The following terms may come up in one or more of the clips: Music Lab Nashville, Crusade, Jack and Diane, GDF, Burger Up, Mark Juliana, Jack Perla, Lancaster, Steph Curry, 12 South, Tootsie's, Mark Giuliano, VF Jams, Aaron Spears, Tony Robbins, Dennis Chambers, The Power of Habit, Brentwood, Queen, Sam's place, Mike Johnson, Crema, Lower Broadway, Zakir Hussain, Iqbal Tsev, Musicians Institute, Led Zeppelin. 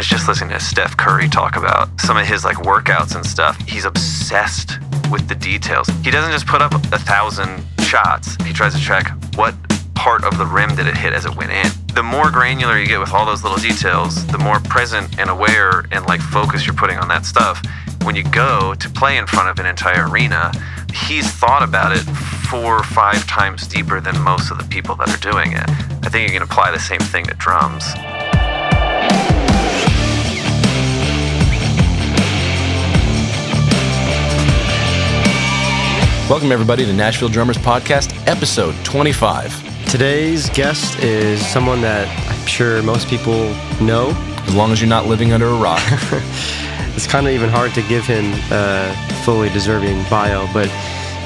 was just listening to Steph Curry talk about some of his like workouts and stuff. He's obsessed with the details. He doesn't just put up 1,000 shots. He tries to track what part of the rim did it hit as it went in. The more granular you get with all those little details, the more present and aware and like focus you're putting on that stuff. When you go to play in front of an entire arena, he's thought about it 4 or 5 times deeper than most of the people that are doing it. I think you can apply the same thing to drums. Welcome everybody to Nashville Drummers Podcast, episode 25. Today's guest is someone that I'm sure most people know. As long as you're not living under a rock. It's kind of even hard to give him a fully deserving bio, but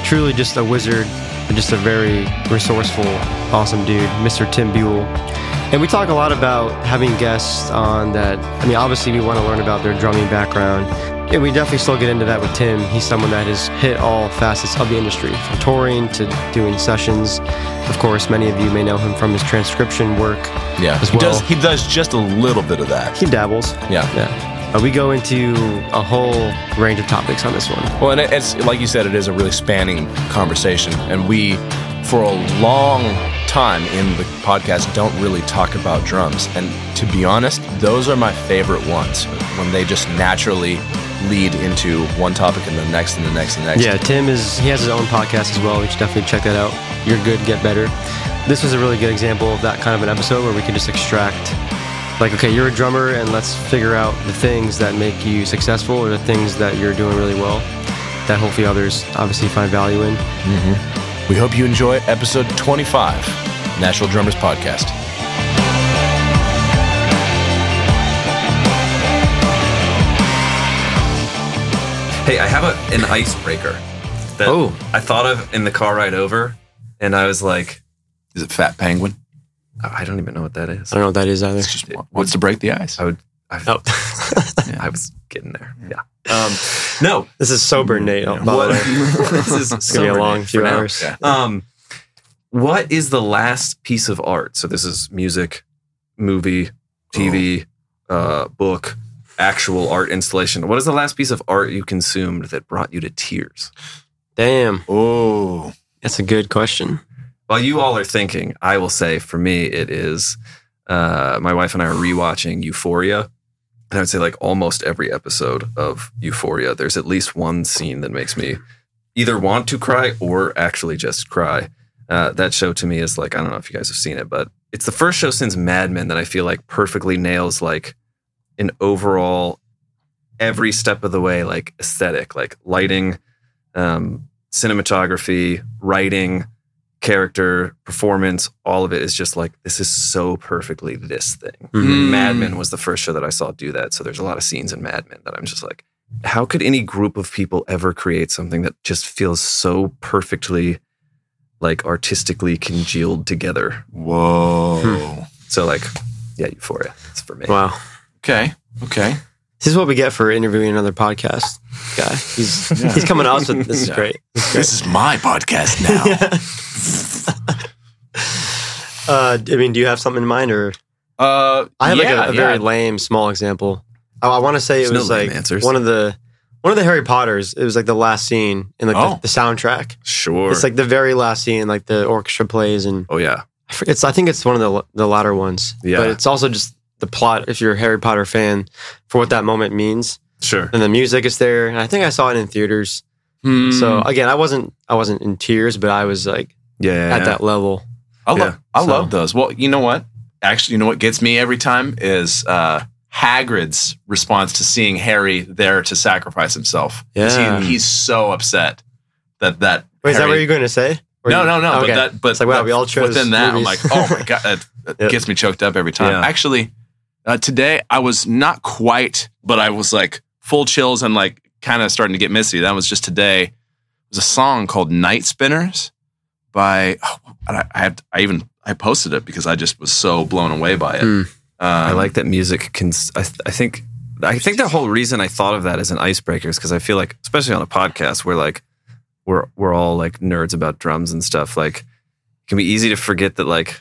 truly just a wizard, just a very resourceful, awesome dude, Mr. Tim Buell. And we talk a lot about having guests on that. I mean, obviously we want to learn about their drumming background, and we definitely still get into that with Tim. He's someone that has hit all facets of the industry, from touring to doing sessions. Of course, many of you may know him from his transcription work. Yeah, as well. He does just a little bit of that. He dabbles. Yeah. We go into a whole range of topics on this one. Well, and it's like you said, it is a really spanning conversation. And we, for a long time in the podcast, don't really talk about drums. And to be honest, those are my favorite ones, when they just naturally lead into one topic and the next and the next and the next. Yeah, Tim has his own podcast as well. We should definitely check that out. You're Good, Get Better. This was a really good example of that kind of an episode where we can just extract, like, okay, you're a drummer, and let's figure out the things that make you successful or the things that you're doing really well that hopefully others obviously find value in. Mm-hmm. We hope you enjoy episode 25, Nashville Drummers Podcast. Hey, I have an icebreaker that I thought of in the car ride over, and I was like... Is it Fat Penguin? I don't even know what that is. I don't know what that is either. It's just wants to break the ice. Yeah. I was getting there. Yeah. No. This is sober, Nate. This is going to be a long few hours. Yeah. What is the last piece of art? So this is music, movie, TV, book, actual art installation. What is the last piece of art you consumed that brought you to tears? Damn. Oh. That's a good question. While you all are thinking, I will say for me, it is my wife and I are rewatching Euphoria. And I would say like almost every episode of Euphoria, there's at least one scene that makes me either want to cry or actually just cry. That show to me is like, I don't know if you guys have seen it, but it's the first show since Mad Men that I feel like perfectly nails like an overall, every step of the way, like aesthetic, like lighting, cinematography, writing, character, performance, all of it is just like, this is so perfectly this thing. Mm-hmm. Mad Men was the first show that I saw do that. So there's a lot of scenes in Mad Men that I'm just like, how could any group of people ever create something that just feels so perfectly like artistically congealed together? Whoa. So like, yeah, Euphoria. It's for me. Wow. Okay. This is what we get for interviewing another podcast guy. He's coming out with this. Is great. This is my podcast now. I mean, do you have something in mind, or I have a very lame small example. I want to say it was like answers. one of the Harry Potters. It was like the last scene in like the soundtrack. Sure, it's like the very last scene, like the orchestra plays and I think it's one of the latter ones. Yeah, but it's also just the plot, if you're a Harry Potter fan, for what that moment means. Sure. And the music is there. And I think I saw it in theaters. So again, I wasn't in tears, but I was like at that level. I love those. Well, you know what? Actually, you know what gets me every time is Hagrid's response to seeing Harry there to sacrifice himself. Yeah. He's so upset that Wait, is that what you're going to say? No. Okay. But it's like, wow, we all chose within that, movies. I'm like, oh my God, that gets me choked up every time. Yeah. Actually, today I was not quite, but I was like full chills and like kind of starting to get misty. That was just today. It was a song called "Night Spinners" by. I posted it because I just was so blown away by it. I like that music. I think the whole reason I thought of that as an icebreaker is because I feel like, especially on a podcast, we're like we're all like nerds about drums and stuff. Like, it can be easy to forget that like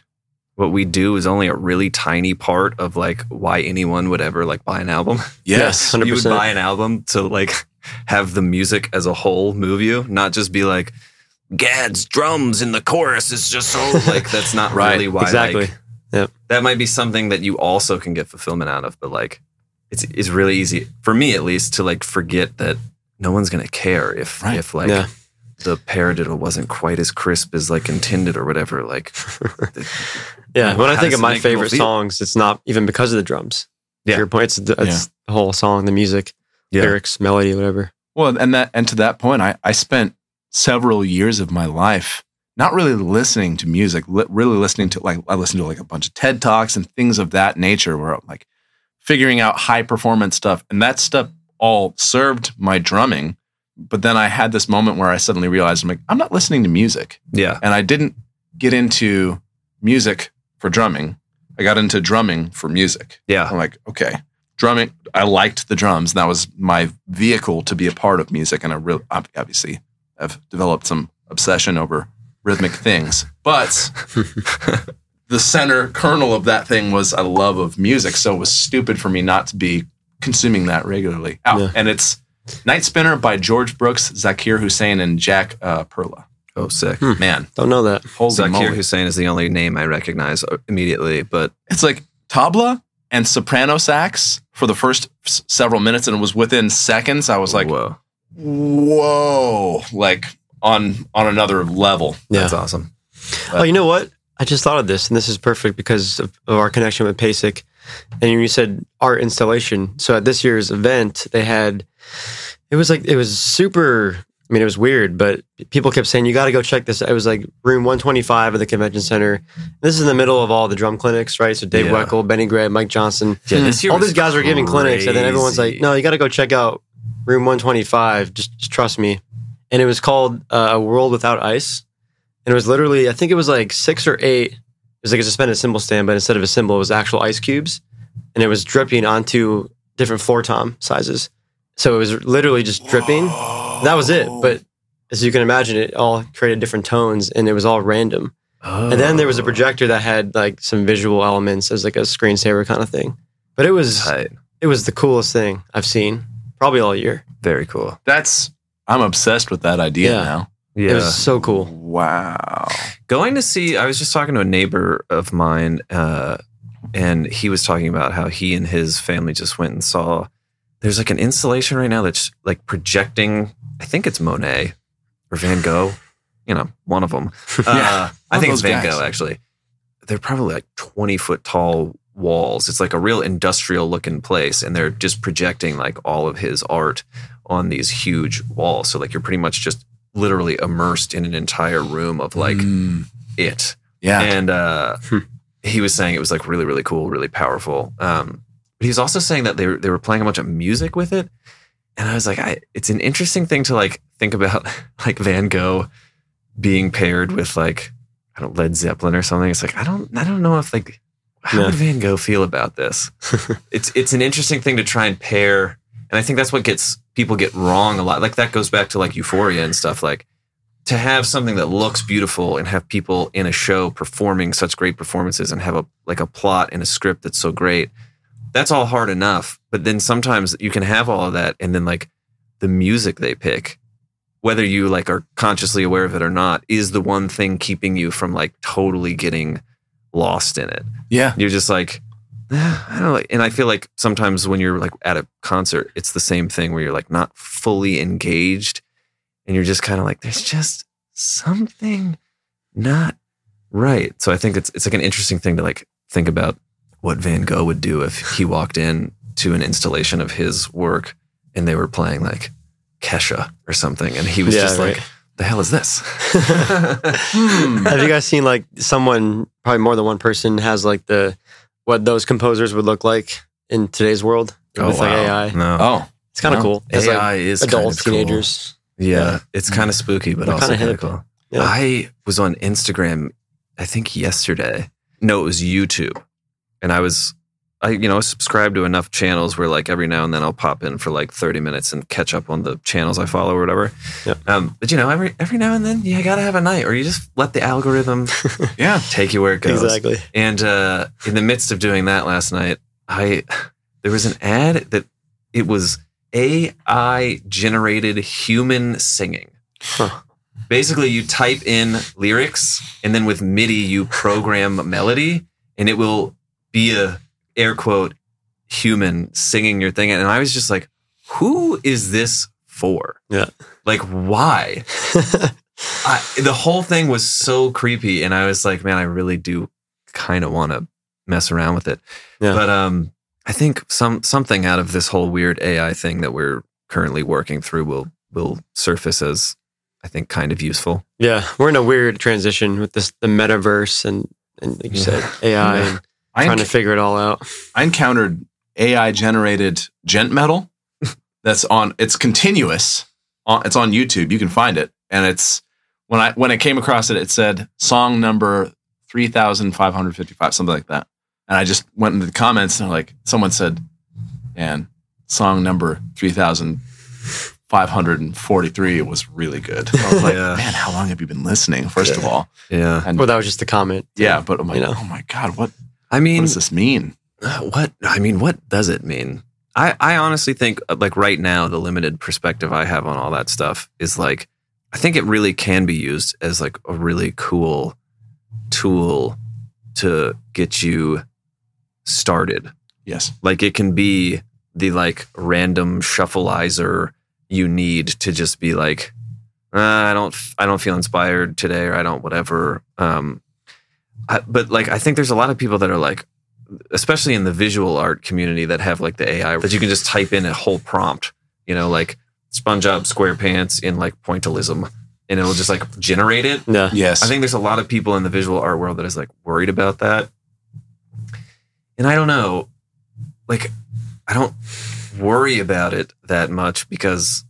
what we do is only a really tiny part of like why anyone would ever like buy an album. Yes, 100%. You would buy an album to like have the music as a whole move you, not just be like, Gad's drums in the chorus is just so like, that's not right, really why. Exactly. Like, yep. That might be something that you also can get fulfillment out of, but like it's really easy for me at least to like forget that no one's going to care if, right. if like, yeah. the paradiddle wasn't quite as crisp as like intended or whatever. Like, yeah. When I think of my favorite songs, it's not even because of the drums. Yeah. To your point, it's the whole song, the music, lyrics, melody, whatever. Well, and to that point, I spent several years of my life not really listening to music, really listening to like, I listened to like a bunch of TED Talks and things of that nature where I'm like figuring out high performance stuff. And that stuff all served my drumming. But then I had this moment where I suddenly realized, I'm like, I'm not listening to music. Yeah. And I didn't get into music for drumming. I got into drumming for music. Yeah. I'm like, okay, drumming, I liked the drums. And that was my vehicle to be a part of music. And I really, obviously, I've developed some obsession over rhythmic things. But the center kernel of that thing was a love of music. So it was stupid for me not to be consuming that regularly. Yeah. And it's Night Spinner by George Brooks, Zakir Hussain, and Jack Perla. Oh, sick. Man. Don't know that. Zakir Hussain is the only name I recognize immediately, but... It's like tabla and soprano sax for the first several minutes, and it was within seconds. I was like, whoa. Like, on another level. Yeah. That's awesome. Oh, you know what? I just thought of this, and this is perfect because of our connection with PASIC. And you said art installation. So at this year's event, they had... It was super, I mean, it was weird, but people kept saying, you got to go check this. It was like room 125 at the convention center. This is in the middle of all the drum clinics, right? So Dave Weckl, Benny Greb, Mike Johnson. Yeah, this year all these guys were giving clinics, and then everyone's like, no, you got to go check out room 125. Just trust me. And it was called A World Without Ice. And it was literally, I think it was like 6 or 8. It was like a suspended cymbal stand, but instead of a cymbal, it was actual ice cubes. And it was dripping onto different floor tom sizes. So it was literally just dripping. That was it. But as you can imagine, it all created different tones and it was all random. Oh. And then there was a projector that had like some visual elements as like a screensaver kind of thing. But it was the coolest thing I've seen probably all year. Very cool. I'm obsessed with that idea now. Yeah. It was so cool. Wow. I was just talking to a neighbor of mine and he was talking about how he and his family just went and saw there's like an installation right now that's like projecting, I think it's Monet or Van Gogh, you know, one of them. I think it's Van Gogh, actually. They're probably like 20-foot tall walls. It's like a real industrial looking place. And they're just projecting like all of his art on these huge walls. So like you're pretty much just literally immersed in an entire room of like it. Yeah. And he was saying it was like really, really cool, really powerful. But he's also saying that they were playing a bunch of music with it. And I was like, it's an interesting thing to like think about like Van Gogh being paired with like, I don't, Led Zeppelin or something. It's like, I don't know if like, how would Van Gogh feel about this? It's an interesting thing to try and pair. And I think that's what people get wrong a lot. Like that goes back to like Euphoria and stuff. Like to have something that looks beautiful and have people in a show performing such great performances and have a plot and a script that's so great. That's all hard enough, but then sometimes you can have all of that and then like the music they pick, whether you like are consciously aware of it or not, is the one thing keeping you from like totally getting lost in it. Yeah. You're just like, I don't know. And I feel like sometimes when you're like at a concert, it's the same thing where you're like not fully engaged and you're just kind of like, there's just something not right. So I think it's like an interesting thing to like think about. What Van Gogh would do if he walked in to an installation of his work and they were playing like Kesha or something. And he was just like, the hell is this? Have you guys seen like someone, probably more than one person has like what those composers would look like in today's world with like AI? No. Oh, it's kind of cool. It's AI like is adult teenagers. Cool. Yeah. It's kind of spooky, but also kind of cool. Yeah. I was on Instagram, I think yesterday. No, it was YouTube. And I was I subscribe to enough channels where like every now and then I'll pop in for like 30 minutes and catch up on the channels I follow or whatever. Yep. But every now and then you got to have a night, or you just let the algorithm take you where it goes. Exactly. And in the midst of doing that last night, there was an ad that it was AI generated human singing. Huh. Basically you type in lyrics and then with MIDI you program a melody and it will be a air quote human singing your thing. And I was just like, who is this for? Yeah. Like, why? The whole thing was so creepy. And I was like, man, I really do kind of want to mess around with it. Yeah. But I think something out of this whole weird AI thing that we're currently working through will surface as, I think, kind of useful. Yeah. We're in a weird transition with the metaverse and like you said, AI and trying to figure it all out. I encountered AI generated gent metal that's it's continuous. It's on YouTube. You can find it. And it's when I came across it, it said song number 3,555, something like that. And I just went into the comments and like someone said, "Man, song number 3,543 was really good." I was like, "Man, how long have you been listening?" First of all, And, that was just a comment. Yeah, but I'm like, "Oh my god, what?" I mean, what does this mean? What does it mean? I honestly think, like, right now, the limited perspective I have on all that stuff is like, I think it really can be used as like a really cool tool to get you started. Yes. Like, it can be the like random shuffleizer you need to just be like, I don't feel inspired today, or I don't whatever. But like, I think there's a lot of people that are like, especially in the visual art community, that have like the AI that you can just type in a whole prompt, like SpongeBob SquarePants in like pointillism, and it'll just like generate it. Yeah. Yes. I think there's a lot of people in the visual art world that is like worried about that. And I don't know, like, I don't worry about it that much because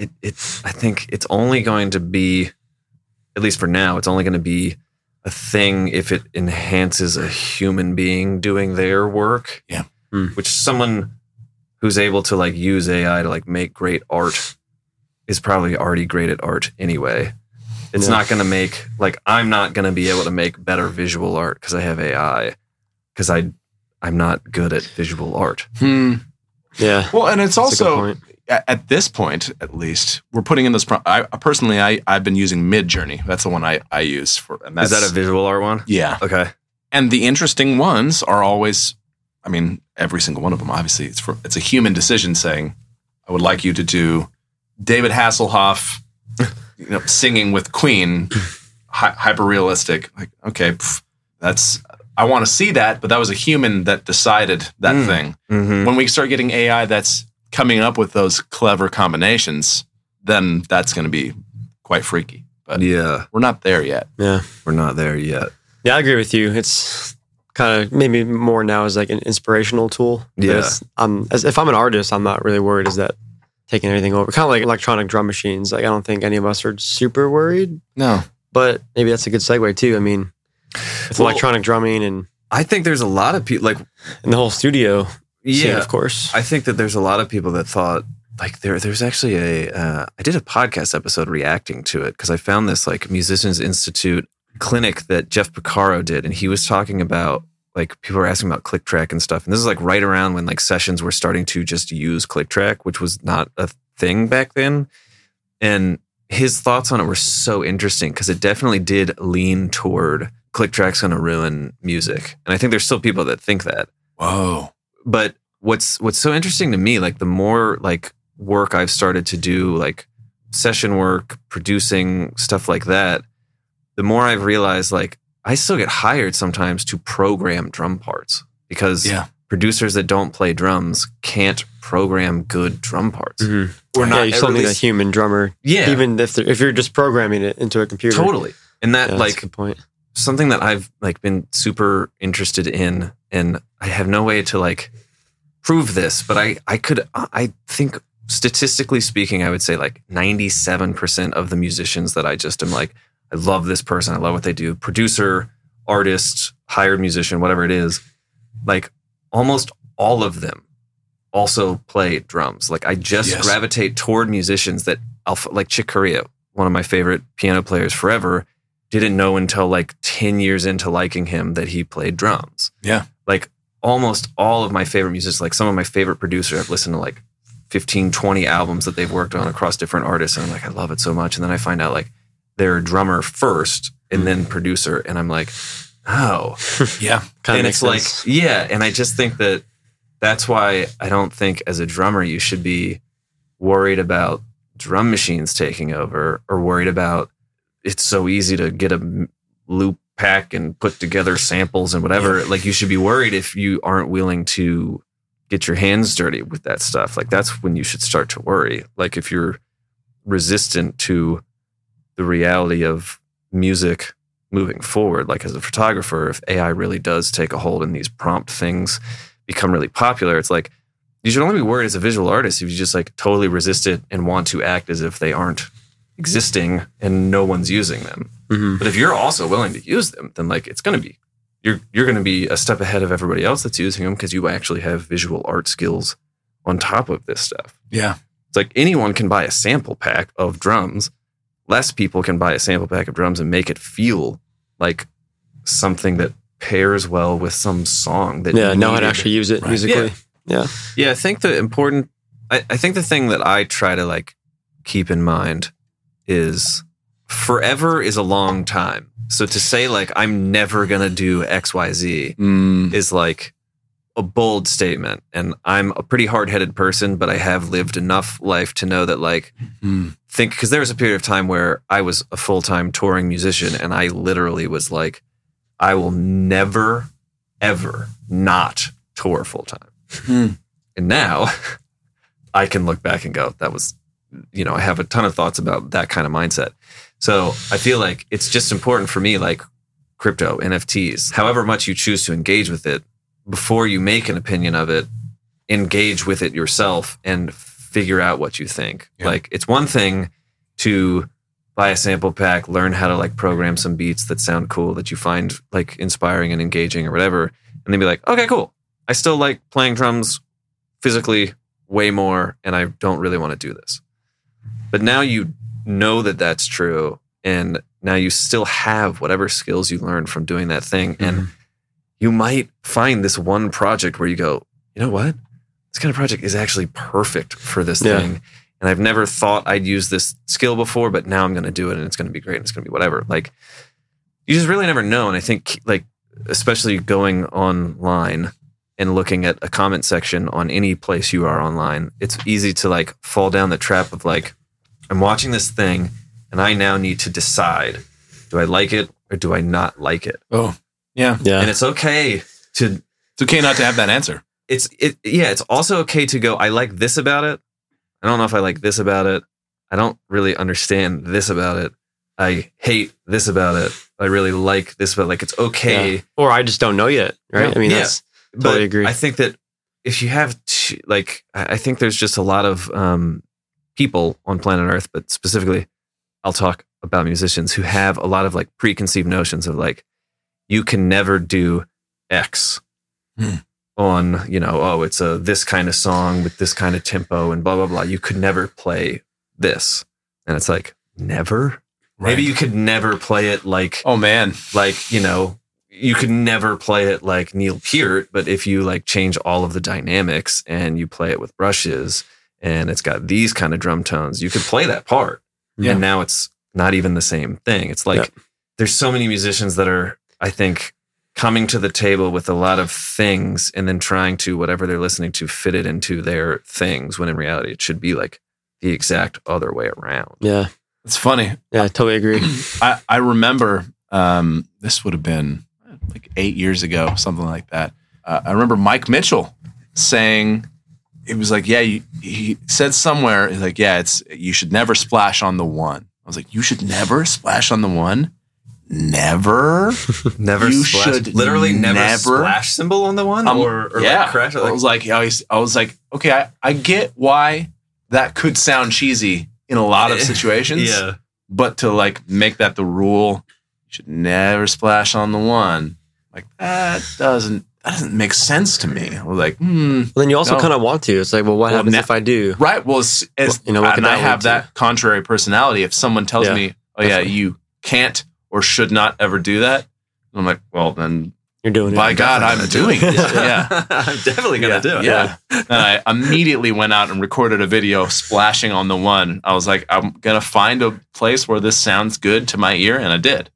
I think it's only going to be, at least for now, it's only going to be a thing if it enhances a human being doing their work. Yeah. Mm. Which someone who's able to like use AI to like make great art is probably already great at art anyway. It's not going to make, like, I'm not going to be able to make better visual art because I have AI, because I'm not good at visual art. Hmm. Yeah. Well, and it's also at this point, at least, we're putting in this. I've been using Midjourney. That's the one I use for. And that's, is that a visual art one? Yeah. Okay. And the interesting ones are always, I mean, every single one of them. Obviously, it's a human decision saying, "I would like you to do David Hasselhoff, singing with Queen, hyper realistic." Like, okay, that's. I want to see that, but that was a human that decided that thing. Mm-hmm. When we start getting AI, that's coming up with those clever combinations, then that's going to be quite freaky. But we're not there yet. Yeah, we're not there yet. Yeah, I agree with you. It's kind of maybe more now as like an inspirational tool. Yeah, if I'm an artist, I'm not really worried is that taking everything over. Kind of like electronic drum machines. Like, I don't think any of us are super worried. No, but maybe that's a good segue too. I mean, with electronic drumming, and I think there's a lot of people like in the whole studio. Yeah, of course. I think that there's a lot of people that thought, like, there's actually I did a podcast episode reacting to it because I found this like Musicians Institute clinic that Jeff Porcaro did, and he was talking about, like, people were asking about ClickTrack and stuff. And this is like right around when like sessions were starting to just use ClickTrack, which was not a thing back then. And his thoughts on it were so interesting because it definitely did lean toward ClickTrack's going to ruin music. And I think there's still people that think that. Whoa. But what's so interesting to me, like, the more like work I've started to do, like session work, producing stuff like that, the more I've realized, like, I still get hired sometimes to program drum parts because producers that don't play drums can't program good drum parts. Mm-hmm. Or not. Yeah, you still need a human drummer. Yeah. Even if you're just programming it into a computer. Totally. And that, like, that's a good point. Something that I've like been super interested in, and I have no way to like prove this, but I think statistically speaking, I would say like 97% of the musicians that I just am like, I love this person, I love what they do, producer, artist, hired musician, whatever it is, like almost all of them also play drums. Like I just gravitate toward musicians that like Chick Corea, one of my favorite piano players forever, didn't know until like 10 years into liking him that he played drums. Yeah. Like almost all of my favorite musicians, like some of my favorite producers, I've listened to like 15, 20 albums that they've worked on across different artists. And I'm like, I love it so much. And then I find out like they're a drummer first and then producer. And I'm like, oh. Yeah. And it's like, yeah. And I just think that that's why I don't think as a drummer, you should be worried about drum machines taking over or worried about it's so easy to get a loop pack and put together samples and whatever. Like you should be worried if you aren't willing to get your hands dirty with that stuff. Like that's when you should start to worry. Like if you're resistant to the reality of music moving forward, like as a photographer, if AI really does take a hold and these prompt things become really popular, it's like you should only be worried as a visual artist if you just like totally resist it and want to act as if they aren't existing and no one's using them. Mm-hmm. But if you're also willing to use them, then like it's going to be you're going to be a step ahead of everybody else that's using them because you actually have visual art skills on top of this stuff. Yeah. It's like anyone can buy a sample pack of drums. Less people can buy a sample pack of drums and make it feel like something that pairs well with some song that you know how to actually use it musically. Yeah. Yeah, I think the important I think the thing that I try to like keep in mind is forever is a long time. So to say like, I'm never going to do X, Y, Z is like a bold statement. And I'm a pretty hard-headed person, but I have lived enough life to know that like, because there was a period of time where I was a full-time touring musician and I literally was like, I will never, ever not tour full-time. And now I can look back and go, that was, you know, I have a ton of thoughts about that kind of mindset. So I feel like it's just important for me, like crypto, NFTs, however much you choose to engage with it, before you make an opinion of it, engage with it yourself and figure out what you think. Yeah. Like it's one thing to buy a sample pack, learn how to like program some beats that sound cool that you find like inspiring and engaging or whatever. And then be like, okay, cool. I still like playing drums physically way more. And I don't really want to do this. But now you know that that's true. And now you still have whatever skills you learned from doing that thing. Mm-hmm. And you might find this one project where you go, you know what? This kind of project is actually perfect for this thing. And I've never thought I'd use this skill before, but now I'm going to do it and it's going to be great and it's going to be whatever. Like you just really never know. And I think like, especially going online and looking at a comment section on any place you are online, it's easy to like fall down the trap of like, I'm watching this thing and I now need to decide, do I like it or do I not like it? Oh, yeah. Yeah. And it's okay to... It's okay not to have that answer. It's also okay to go, I like this about it. I don't know if I like this about it. I don't really understand this about it. I hate this about it. I really like this about it. Like, it's okay. Yeah. Or I just don't know yet, right? I mean, that's... Totally agree. I think that if you have... I think there's just a lot of... people on planet Earth, but specifically I'll talk about musicians who have a lot of like preconceived notions of like, you can never do X on, you know, oh, it's a this kind of song with this kind of tempo and blah, blah, blah. You could never play this. And it's like, never? Right. Maybe you could never play it like... Oh, man. Like, you know, you could never play it like Neil Peart, but if you like change all of the dynamics and you play it with brushes... and it's got these kind of drum tones, you could play that part. Yeah. And now it's not even the same thing. It's like, there's so many musicians that are, I think, coming to the table with a lot of things and then trying to, whatever they're listening to, fit it into their things, when in reality, it should be like the exact other way around. Yeah. It's funny. Yeah, I totally agree. I remember, this would have been like 8 years ago, something like that. I remember Mike Mitchell saying... It was like, he said somewhere, he's like, you should never splash on the one. I was like, you should never splash on the one? Never? Never you splash? Should literally never splash symbol on the one? Like crash? Like, I was like, okay, I get why that could sound cheesy in a lot of situations. Yeah. But to like make that the rule, you should never splash on the one. Like, that doesn't that doesn't make sense to me. I was like, Well, then you also kind of want to. It's like, well, what happens if I do? Right. Well, I have that contrary personality. If someone tells me, oh, definitely. You can't or should not ever do that, I'm like, well, then you're doing it. By God, I'm doing it. Yeah. I'm definitely going to do it. Yeah. And I immediately went out and recorded a video splashing on the one. I was like, I'm going to find a place where this sounds good to my ear. And I did.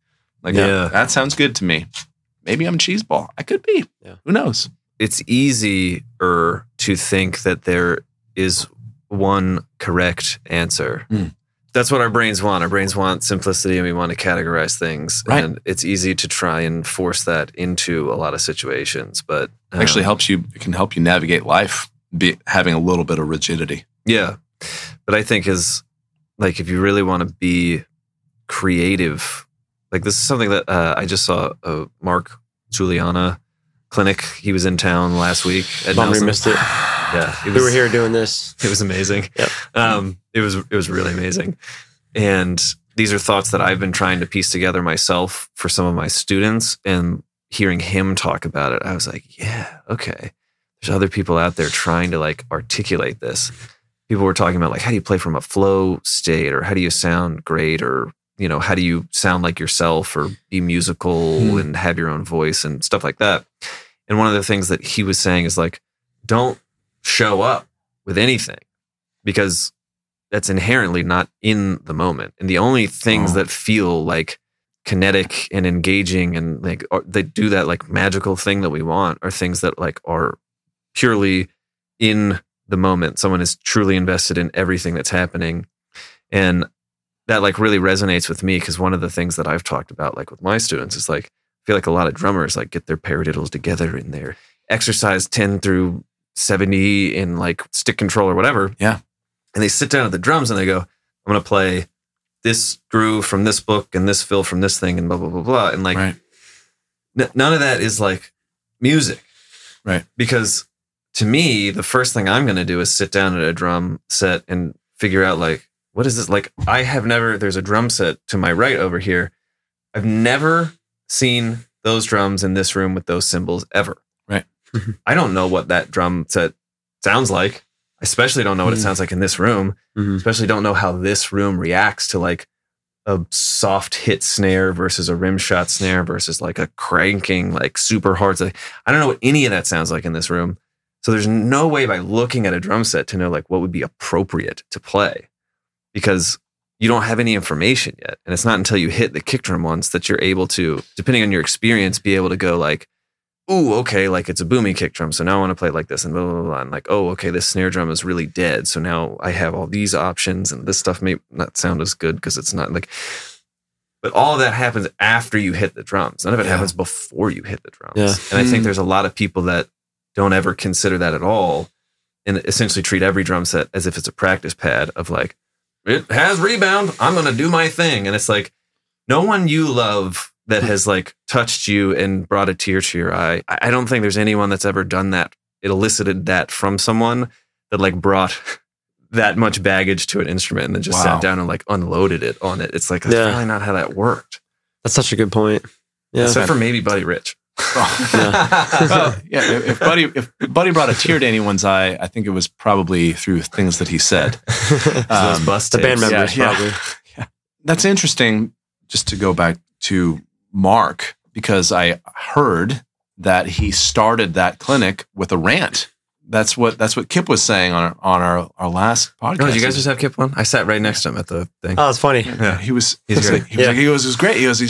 Like, that sounds good to me. Maybe I'm cheeseball. I could be. Yeah. Who knows? It's easier to think that there is one correct answer. Mm. That's what our brains want. Our brains want simplicity, and we want to categorize things. Right. And it's easy to try and force that into a lot of situations. But actually, it can help you navigate life, having a little bit of rigidity. Yeah. But I think if you really want to be creative. Like, this is something that I just saw a Mark Juliana clinic. He was in town last week. We missed it. Yeah, we were here doing this. It was amazing. Yep. It was really amazing. And these are thoughts that I've been trying to piece together myself for some of my students. And hearing him talk about it, I was like, yeah, okay. There's other people out there trying to articulate this. People were talking about how do you play from a flow state, or how do you sound great, or how do you sound like yourself or be musical and have your own voice and stuff like that. And one of the things that he was saying is don't show up with anything, because that's inherently not in the moment. And the only things that feel kinetic and engaging and they do that magical thing that we want are things that are purely in the moment. Someone is truly invested in everything that's happening. And that really resonates with me, because one of the things that I've talked about with my students is I feel like a lot of drummers get their paradiddles together and their exercise 10 through 70 in stick control or whatever. Yeah. And they sit down at the drums and they go, I'm going to play this groove from this book and this fill from this thing and blah, blah, blah, blah. And none of that is music. Right. Because to me, the first thing I'm going to do is sit down at a drum set and figure out what is this? I have never, there's a drum set to my right over here. I've never seen those drums in this room with those cymbals ever. Right. I don't know what that drum set sounds like. I especially don't know what it sounds like in this room. Mm-hmm. Especially don't know how this room reacts to a soft hit snare versus a rim shot snare versus a cranking, super hard. I don't know what any of that sounds like in this room. So there's no way by looking at a drum set to know what would be appropriate to play, because you don't have any information yet. And it's not until you hit the kick drum once that you're able to, depending on your experience, be able to go ooh, okay, it's a boomy kick drum, so now I want to play it like this, and blah, blah, blah. And oh, okay, this snare drum is really dead, so now I have all these options, and this stuff may not sound as good because it's not But all of that happens after you hit the drums. None of it happens before you hit the drums. Yeah. And I think there's a lot of people that don't ever consider that at all, and essentially treat every drum set as if it's a practice pad of it has rebound, I'm going to do my thing. And it's no one you love that has touched you and brought a tear to your eye. I don't think there's anyone that's ever done that. It elicited that from someone that brought that much baggage to an instrument and then just sat down and unloaded it on it. It's that's probably not how that worked. That's such a good point. Yeah. Except for maybe Buddy Rich. Oh. Yeah. Well, yeah, if Buddy brought a tear to anyone's eye, I think it was probably through things that he said. The band members, probably. Yeah. Yeah. That's interesting, just to go back to Mark, because I heard that he started that clinic with a rant. That's what Kip was saying on our last podcast. Oh, did you guys just have Kip on? I sat right next to him at the thing. Oh, it's funny. Yeah, he was great. He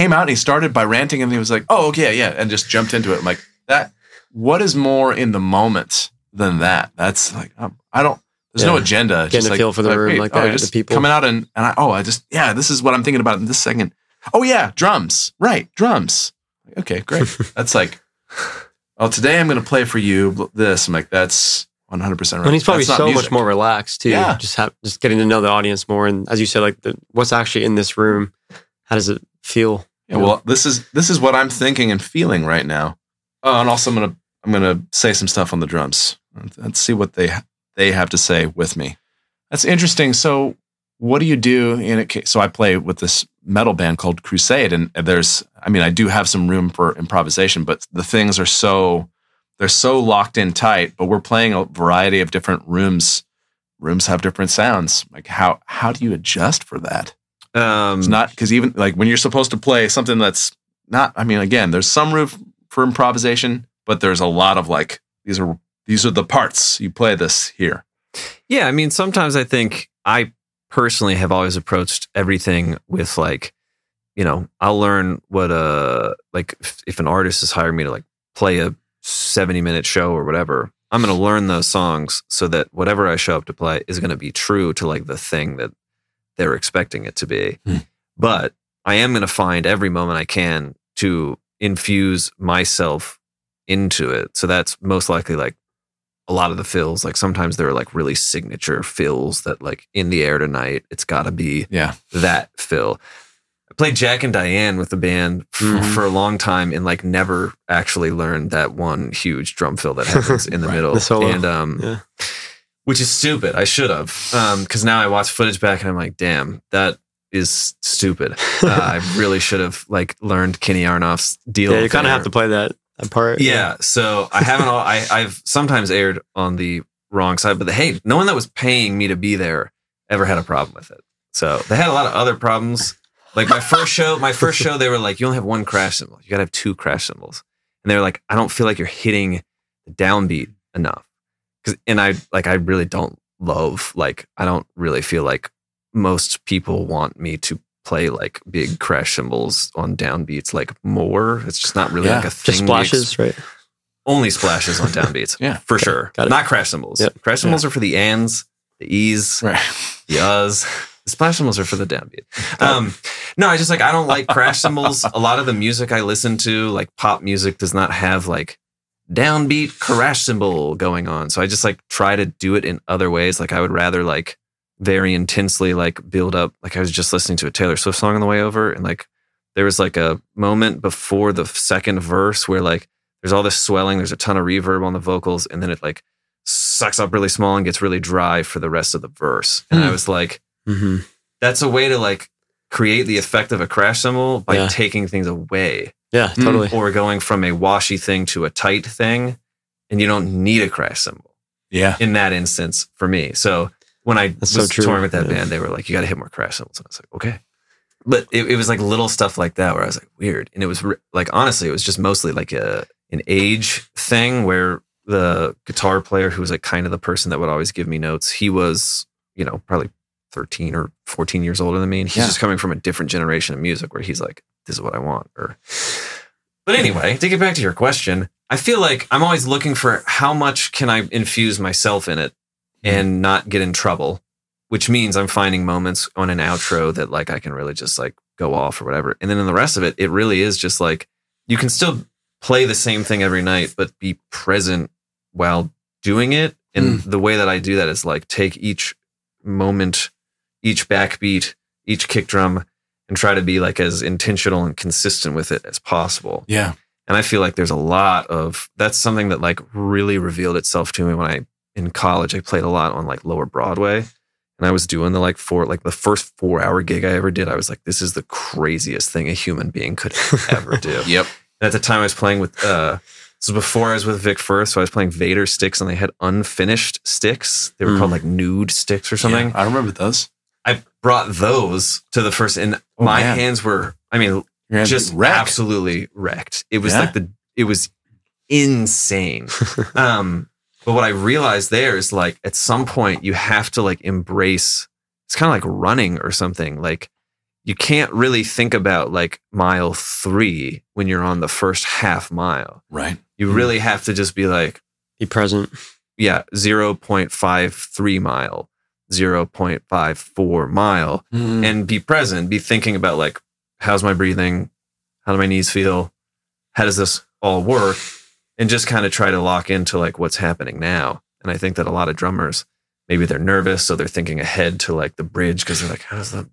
came out and he started by ranting, and he was like, oh, okay, yeah, and just jumped into it. I'm like, that, what is more in the moment than that? That's there's no agenda. Getting a feel for the room, hey, that, just the people. Coming out and this is what I'm thinking about in this second. Oh yeah, drums. Right, drums. Okay, great. That's today I'm going to play for you this. I'm like, that's 100% right. And he's probably so much more relaxed too. Yeah. Just getting to know the audience more. And as you said, what's actually in this room? How does it feel? Yeah, well, this is what I'm thinking and feeling right now. Oh, and also I'm gonna say some stuff on the drums. Let's see what they have to say with me. That's interesting. So what do you do in a case? So I play with this metal band called Crusade, and there's, I mean, I do have some room for improvisation, but the things are so, they're so locked in tight, but we're playing a variety of different rooms. Rooms have different sounds. Like how do you adjust for that? It's not, 'cause even like when you're supposed to play something that's not, I mean, again, there's some room for improvisation, but there's a lot of like, these are the parts you play this here. Yeah. I mean, sometimes I think I personally have always approached everything with like, you know, I'll learn what, like if an artist has hired me to like play a 70-minute show or whatever, I'm going to learn those songs so that whatever I show up to play is going to be true to like the thing that they're expecting it to be. But I am going to find every moment I can to infuse myself into it. So that's most likely like a lot of the fills. Like sometimes there are like really signature fills that like In the Air Tonight, it's got to be that fill. I played Jack and Diane with the band for a long time and like never actually learned that one huge drum fill that happens in the middle. The solo. And, which is stupid. I should have. 'Cause now I watch footage back and I'm like, damn, that is stupid. I really should have like learned Kenny Aronoff's deal. Yeah, you kind of have to play that part. Yeah. So I haven't, I've sometimes aired on the wrong side, but hey, no one that was paying me to be there ever had a problem with it. So they had a lot of other problems. Like my first show, they were like, you only have one crash cymbal. You got to have two crash cymbals. And they were like, I don't feel like you're hitting the downbeat enough. And I don't really feel like most people want me to play like big crash cymbals on downbeats like more. It's just not really like a thing. Just splashes, right? Only splashes on downbeats. Sure. Not crash cymbals. Yep. Crash cymbals are for the ands, the e's, the uhs. The splash cymbals are for the downbeat. No, I just like, I don't like crash cymbals. A lot of the music I listen to, like pop music, does not have like downbeat crash cymbal going on. So I just like try to do it in other ways. Like I would rather like very intensely like build up. Like I was just listening to a Taylor Swift song on the way over, and like there was like a moment before the second verse where like there's all this swelling, there's a ton of reverb on the vocals, and then it like sucks up really small and gets really dry for the rest of the verse. And I was like, that's a way to like create the effect of a crash cymbal by taking things away. Yeah, totally. Or going from a washy thing to a tight thing, and you don't need a crash cymbal. Yeah. In that instance, for me. So when I touring with that band, they were like, you got to hit more crash cymbals. And I was like, okay. But it was like little stuff like that where I was like, weird. And it was like, honestly, it was just mostly like an age thing where the guitar player, who was like kind of the person that would always give me notes, he was, you know, probably 13 or 14 years older than me, and he's just coming from a different generation of music where he's like, this is what I want. But anyway, to get back to your question, I feel like I'm always looking for how much can I infuse myself in it and not get in trouble, which means I'm finding moments on an outro that like I can really just like go off or whatever. And then in the rest of it, it really is just like, you can still play the same thing every night, but be present while doing it. And the way that I do that is like take each moment, each backbeat, each kick drum, and try to be like as intentional and consistent with it as possible. Yeah. And I feel like there's a lot of, that's something that like really revealed itself to me when in college, I played a lot on like Lower Broadway, and I was doing the first 4-hour gig I ever did. I was like, this is the craziest thing a human being could ever do. Yep. And at the time I was playing with, this was before I was with Vic Firth, so I was playing Vader sticks, and they had unfinished sticks. They were called like nude sticks or something. Yeah, I remember those. I brought those to the first, and my hands were, I mean, just wrecked. Absolutely wrecked. It was it was insane. But what I realized there is like, at some point you have to like embrace, it's kind of like running or something. Like you can't really think about like mile 3 when you're on the first half mile. Right. You really have to just be like, be present. Yeah. 0.53 mile. 0.54 mile, and be present, be thinking about like, how's my breathing? How do my knees feel? How does this all work? And just kind of try to lock into like what's happening now. And I think that a lot of drummers, maybe they're nervous, so they're thinking ahead to like the bridge, because they're like, how does the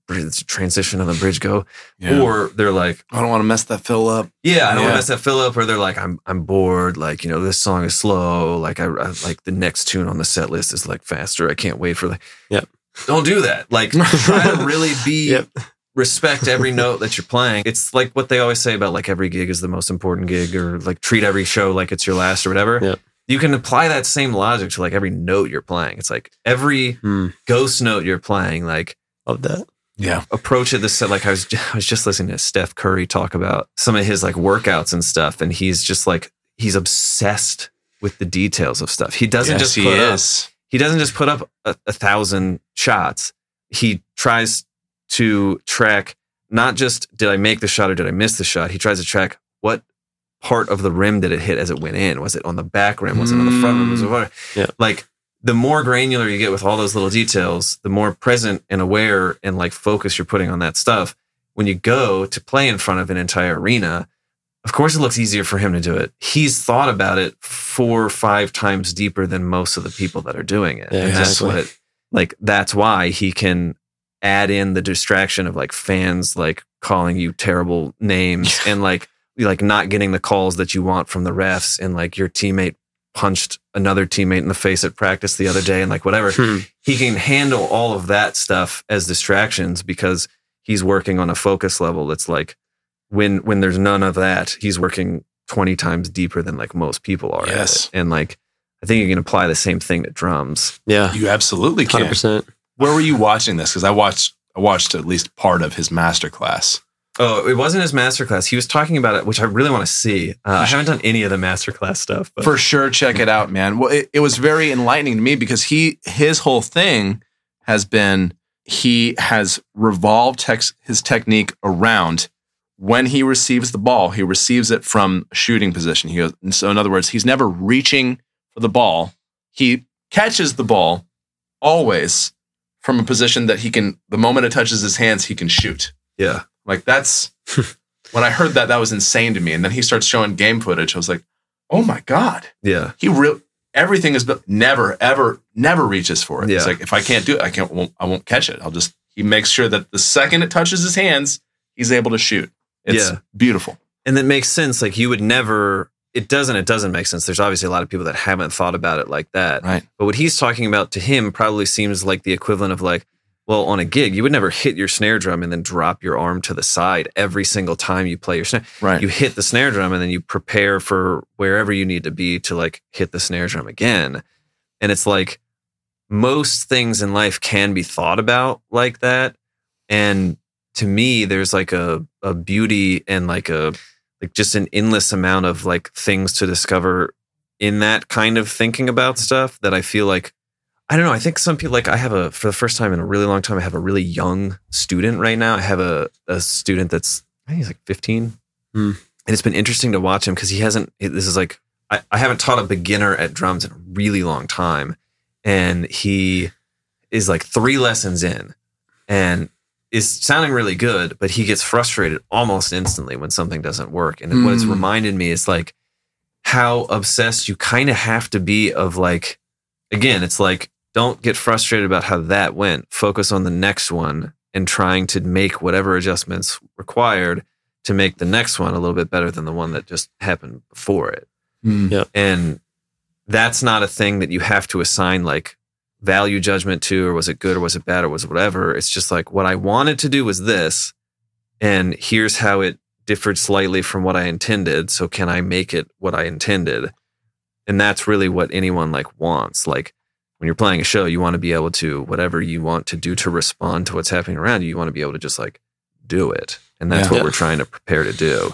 transition on the bridge go? Yeah. Or they're like, I don't want to mess that fill up. Yeah, I don't want to mess that fill up. Or they're like, I'm bored. Like, you know, this song is slow. Like, I like the next tune on the set list is like faster. I can't wait for like. Don't do that. Like, try to really be respect every note that you're playing. It's like what they always say about like every gig is the most important gig, or like treat every show like it's your last or whatever. Yeah. You can apply that same logic to like every note you're playing. It's like every ghost note you're playing, like of that. Yeah. Approach it this like I was just listening to Steph Curry talk about some of his like workouts and stuff, and he's just like he's obsessed with the details of stuff. He doesn't just put up 1,000 shots. He tries to track not just did I make the shot or did I miss the shot. He tries to track what part of the rim did it hit as it went in. Was it on the back rim? Was it on the front rim? Was it whatever? Yeah. Like the more granular you get with all those little details, the more present and aware and like focus you're putting on that stuff. When you go to play in front of an entire arena, of course it looks easier for him to do it. He's thought about it 4 or 5 times deeper than most of the people that are doing it. Yeah, and that's what it, like that's why he can add in the distraction of like fans like calling you terrible names and like not getting the calls that you want from the refs, and like your teammate punched another teammate in the face at practice the other day and like whatever. He can handle all of that stuff as distractions because he's working on a focus level that's like when there's none of that, he's working 20 times deeper than like most people are. Yes. At it. And like I think you can apply the same thing to drums. Yeah. You absolutely can. 100%. Where were you watching this? Because I watched at least part of his masterclass. Oh, it wasn't his masterclass. He was talking about it, which I really want to see. I haven't done any of the masterclass stuff. But. For sure, check it out, man. Well, it was very enlightening to me because his whole thing has been he has revolved his technique around when he receives the ball. He receives it from shooting position. He goes, so in other words, he's never reaching for the ball. He catches the ball always from a position that he can. The moment it touches his hands, he can shoot. Yeah. Like that's when I heard that was insane to me. And then he starts showing game footage. I was like, oh my God. Yeah. Everything is never reaches for it. Yeah. It's like, if I can't do it, I won't catch it. He makes sure that the second it touches his hands, he's able to shoot. It's beautiful. And that makes sense. Like you would never, it doesn't make sense. There's obviously a lot of people that haven't thought about it like that. Right. But what he's talking about to him probably seems like the equivalent of like, well, on a gig, you would never hit your snare drum and then drop your arm to the side every single time you play your snare. Right. You hit the snare drum and then you prepare for wherever you need to be to like hit the snare drum again. And it's like most things in life can be thought about like that. And to me, there's like a beauty and like just an endless amount of like things to discover in that kind of thinking about stuff that I feel like, I don't know. I think some people, like for the first time in a really long time, I have a really young student right now. I have a student that's, I think he's like 15. And it's been interesting to watch him because I haven't taught a beginner at drums in a really long time. And he is like 3 lessons in and is sounding really good, but he gets frustrated almost instantly when something doesn't work. And what it's reminded me is like how obsessed you kind of have to be of like, again, it's like, don't get frustrated about how that went. Focus on the next one and trying to make whatever adjustments required to make the next one a little bit better than the one that just happened before it. Yeah. And that's not a thing that you have to assign like value judgment to, or was it good or was it bad or was it whatever. It's just like what I wanted to do was this, and here's how it differed slightly from what I intended. So can I make it what I intended? And that's really what anyone like wants. Like, when you're playing a show, you want to be able to, whatever you want to do to respond to what's happening around you, you want to be able to just like do it. And that's what we're trying to prepare to do.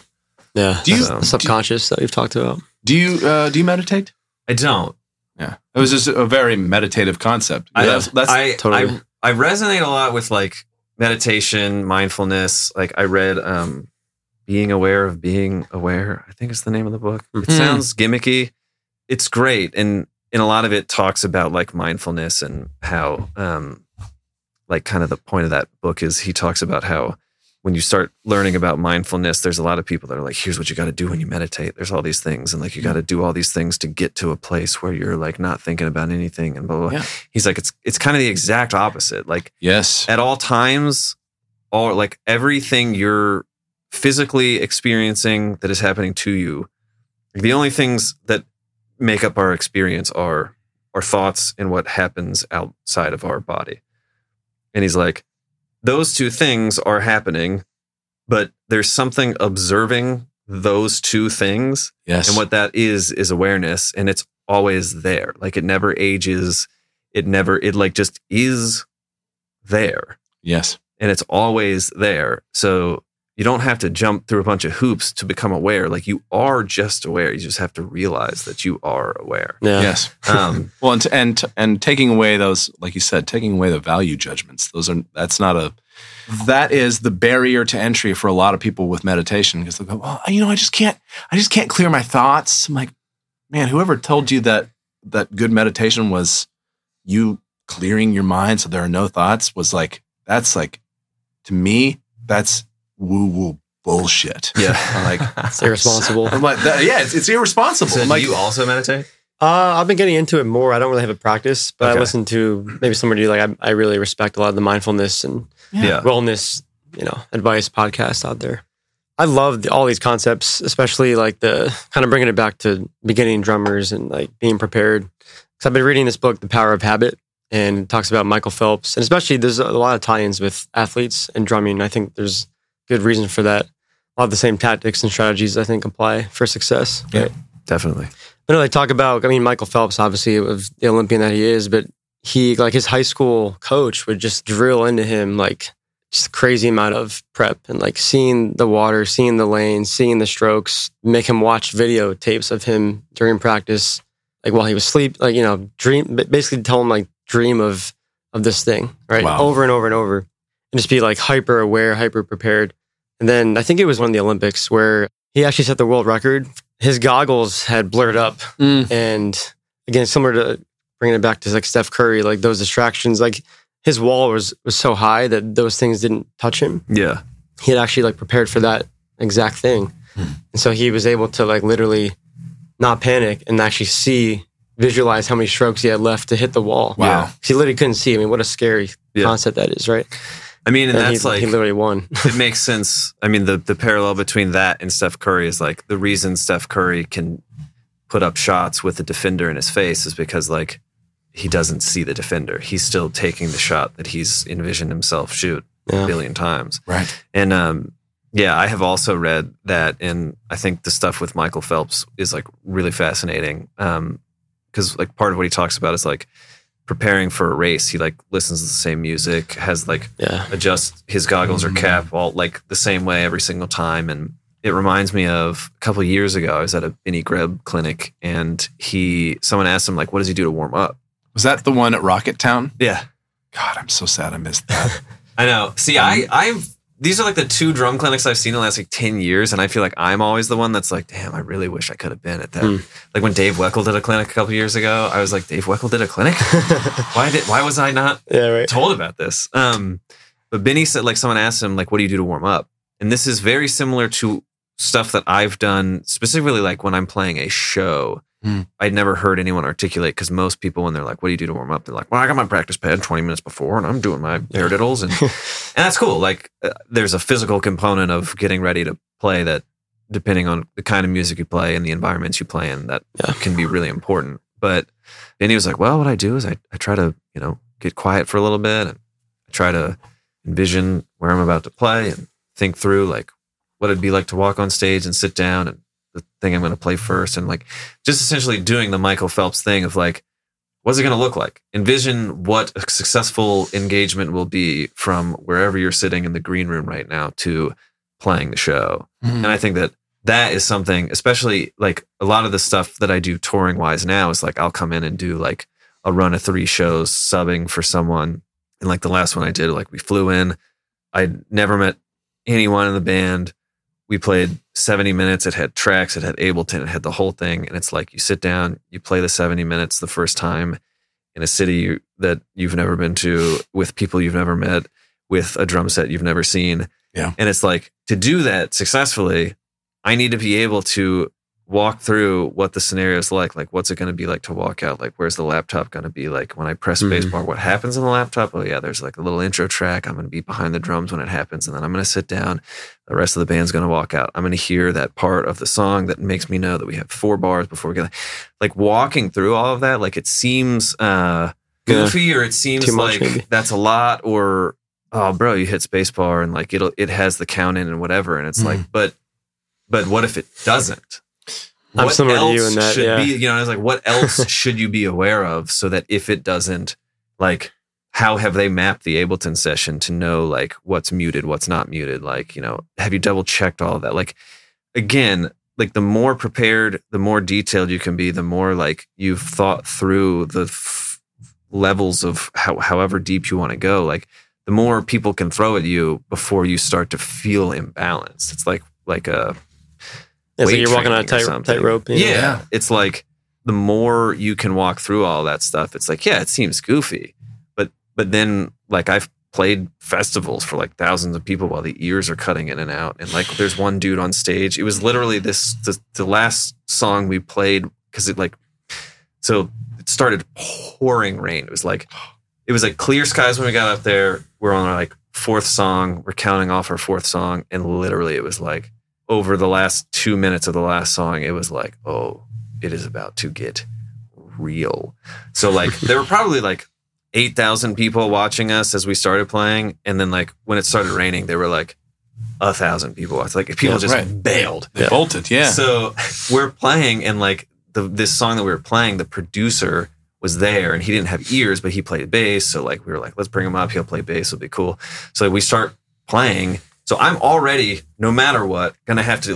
Yeah. Do you, subconscious that you've talked about. Do you meditate? I don't. Yeah. It was just a very meditative concept. I resonate a lot with like meditation, mindfulness. Like I read, Being Aware of Being Aware, I think it's the name of the book. It sounds gimmicky. It's great. And a lot of it talks about like mindfulness and how like kind of the point of that book is he talks about how when you start learning about mindfulness, there's a lot of people that are like, here's what you got to do when you meditate. There's all these things. And like, you got to do all these things to get to a place where you're like not thinking about anything and blah, blah, blah. Yeah. He's like, it's kind of the exact opposite. Like yes, at all times, all like everything you're physically experiencing that is happening to you, the only things that make up our experience are our thoughts and what happens outside of our body. And he's like, those two things are happening, but there's something observing those two things. Yes. And what that is awareness. And it's always there. Like it never ages. It like just is there. Yes. And it's always there. So you don't have to jump through a bunch of hoops to become aware. Like you are just aware. You just have to realize that you are aware. Yeah. Yes. Well, and taking away those, like you said, taking away the value judgments. That is the barrier to entry for a lot of people with meditation, because they'll go, well, you know, I just can't clear my thoughts. I'm like, man, whoever told you that good meditation was you clearing your mind so there are no thoughts was like, that's like, to me, that's woo-woo bullshit. Yeah. I'm like, it's irresponsible. I'm like, it's irresponsible. So do you also meditate? I've been getting into it more. I don't really have a practice, but okay. I listen to maybe somebody like I really respect a lot of the mindfulness and wellness, advice podcasts out there. I love all these concepts, especially like the kind of bringing it back to beginning drummers and like being prepared. Because I've been reading this book, The Power of Habit, and it talks about Michael Phelps. And especially there's a lot of tie-ins with athletes and drumming. I think there's good reason for that. A lot of the same tactics and strategies I think apply for success. Yeah, right? Definitely. But no, they talk about, Michael Phelps, obviously, of the Olympian that he is, but he, like his high school coach would just drill into him like just crazy amount of prep and like seeing the water, seeing the lane, seeing the strokes, make him watch videotapes of him during practice, like while he was asleep, like, basically tell him like dream of this thing, right? Wow. Over and over and over. And just be like hyper aware, hyper prepared. And then I think it was one of the Olympics where he actually set the world record. His goggles had blurred up. Mm. And again, similar to bringing it back to like Steph Curry, like those distractions, like his wall was so high that those things didn't touch him. Yeah. He had actually like prepared for that exact thing. Mm. And so he was able to like literally not panic and actually visualize how many strokes he had left to hit the wall. Wow. Yeah. He literally couldn't see. What a scary concept that is, right? And that's he literally won. It makes sense. The parallel between that and Steph Curry is like the reason Steph Curry can put up shots with the defender in his face is because like he doesn't see the defender. He's still taking the shot that he's envisioned himself shoot a billion times. Right. And I have also read that, and I think the stuff with Michael Phelps is like really fascinating. Because like part of what he talks about is like preparing for a race, he like listens to the same music, has like adjusts his goggles or cap all like the same way every single time. And it reminds me of a couple of years ago, I was at a Benny Greb clinic and someone asked him like, what does he do to warm up? Was that the one at Rocket Town? Yeah. God, I'm so sad I missed that. I know. See, these are like the two drum clinics I've seen in the last like 10 years. And I feel like I'm always the one that's like, damn, I really wish I could have been at that. Mm. Like when Dave Weckl did a clinic a couple years ago, I was like, Dave Weckl did a clinic? Why was I not told about this? But Benny said, like someone asked him, like, what do you do to warm up? And this is very similar to stuff that I've done specifically like when I'm playing a show. Mm. I'd never heard anyone articulate because most people when they're like, what do you do to warm up? They're like, well, I got my practice pad 20 minutes before and I'm doing my air diddles. And, and that's cool. Like there's a physical component of getting ready to play that depending on the kind of music you play and the environments you play in that can be really important. But then he was like, well, what I do is I try to, get quiet for a little bit and I try to envision where I'm about to play and think through like what it'd be like to walk on stage and sit down and the thing I'm going to play first and like just essentially doing the Michael Phelps thing of like, what's it going to look like? Envision what a successful engagement will be from wherever you're sitting in the green room right now to playing the show. Mm-hmm. And I think that is something, especially like a lot of the stuff that I do touring wise now is like, I'll come in and do like a run of 3 shows subbing for someone. And like the last one I did, like we flew in, I never met anyone in the band. We played 70 minutes. It had tracks. It had Ableton. It had the whole thing. And it's like you sit down, you play the 70 minutes the first time in a city that you've never been to, with people you've never met, with a drum set you've never seen. Yeah. And it's like to do that successfully, I need to be able to walk through what the scenario is like what's it going to be like to walk out? Like, where's the laptop going to be? Like when I press spacebar, what happens in the laptop? Oh yeah, there's like a little intro track. I'm going to be behind the drums when it happens. And then I'm going to sit down. The rest of the band's going to walk out. I'm going to hear that part of the song that makes me know that we have 4 bars before we get like walking through all of that. Like it seems goofy or it seems like that's a lot or oh, bro, you hit spacebar and like it has the count in and whatever, and it's like, but what if it doesn't? I'm similar to you in that. Yeah. I was like, what else should you be aware of so that if it doesn't, like, how have they mapped the Ableton session to know like what's muted, what's not muted? Like, have you double checked all of that? Like, again, like the more prepared, the more detailed you can be, the more like you've thought through the levels of however deep you want to go. Like, the more people can throw at you before you start to feel imbalanced. It's like a, it's like you're walking on a tightrope. Yeah. It's like the more you can walk through all that stuff, it's like, yeah, it seems goofy. But then like I've played festivals for like thousands of people while the ears are cutting in and out. And like there's one dude on stage. It was literally the last song we played because it started pouring rain. It was like clear skies when we got up there. We're on our like fourth song. We're counting off our fourth song. And literally it was like, over the last 2 minutes of the last song, it was like, oh, it is about to get real. So like there were probably like 8,000 people watching us as we started playing. And then like when it started raining, there were like 1,000 people. It's like people just bailed. They bolted, yeah. So we're playing and like this song that we were playing, the producer was there and he didn't have ears, but he played bass. So like we were like, let's bring him up. He'll play bass. It'll be cool. So we start playing. So I'm already, no matter what,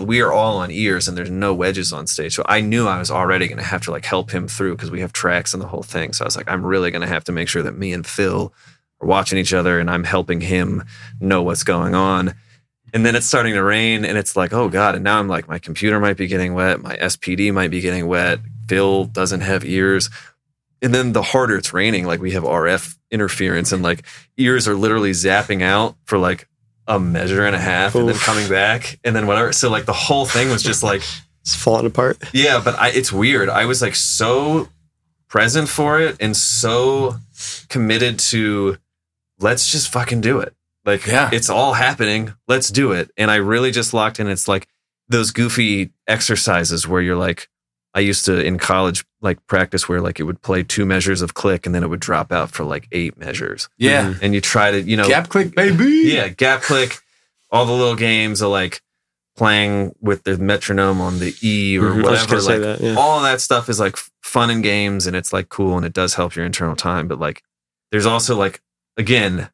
we are all on ears and there's no wedges on stage. So I knew I was already going to have to like help him through because we have tracks and the whole thing. So I was like, I'm really going to have to make sure that me and Phil are watching each other and I'm helping him know what's going on. And then it's starting to rain and it's like, oh God. And now I'm like, my computer might be getting wet. My SPD might be getting wet. Phil doesn't have ears. And then the harder it's raining, like we have RF interference and like ears are literally zapping out for like a measure and a half and then coming back and then whatever. So like the whole thing was just like it's falling apart. Yeah, but it's weird. I was like so present for it and so committed to let's just fucking do it. Like it's all happening. Let's do it. And I really just locked in. It's like those goofy exercises where you're like, I used to in college like practice where like it would play two measures of click and then it would drop out for like eight measures. Yeah. Mm-hmm. And you try to, gap click, baby. Yeah. Gap click. All the little games are like playing with the metronome on the E or whatever. Like that, all of that stuff is like fun and games and it's like cool and it does help your internal time. But like, there's also like, again,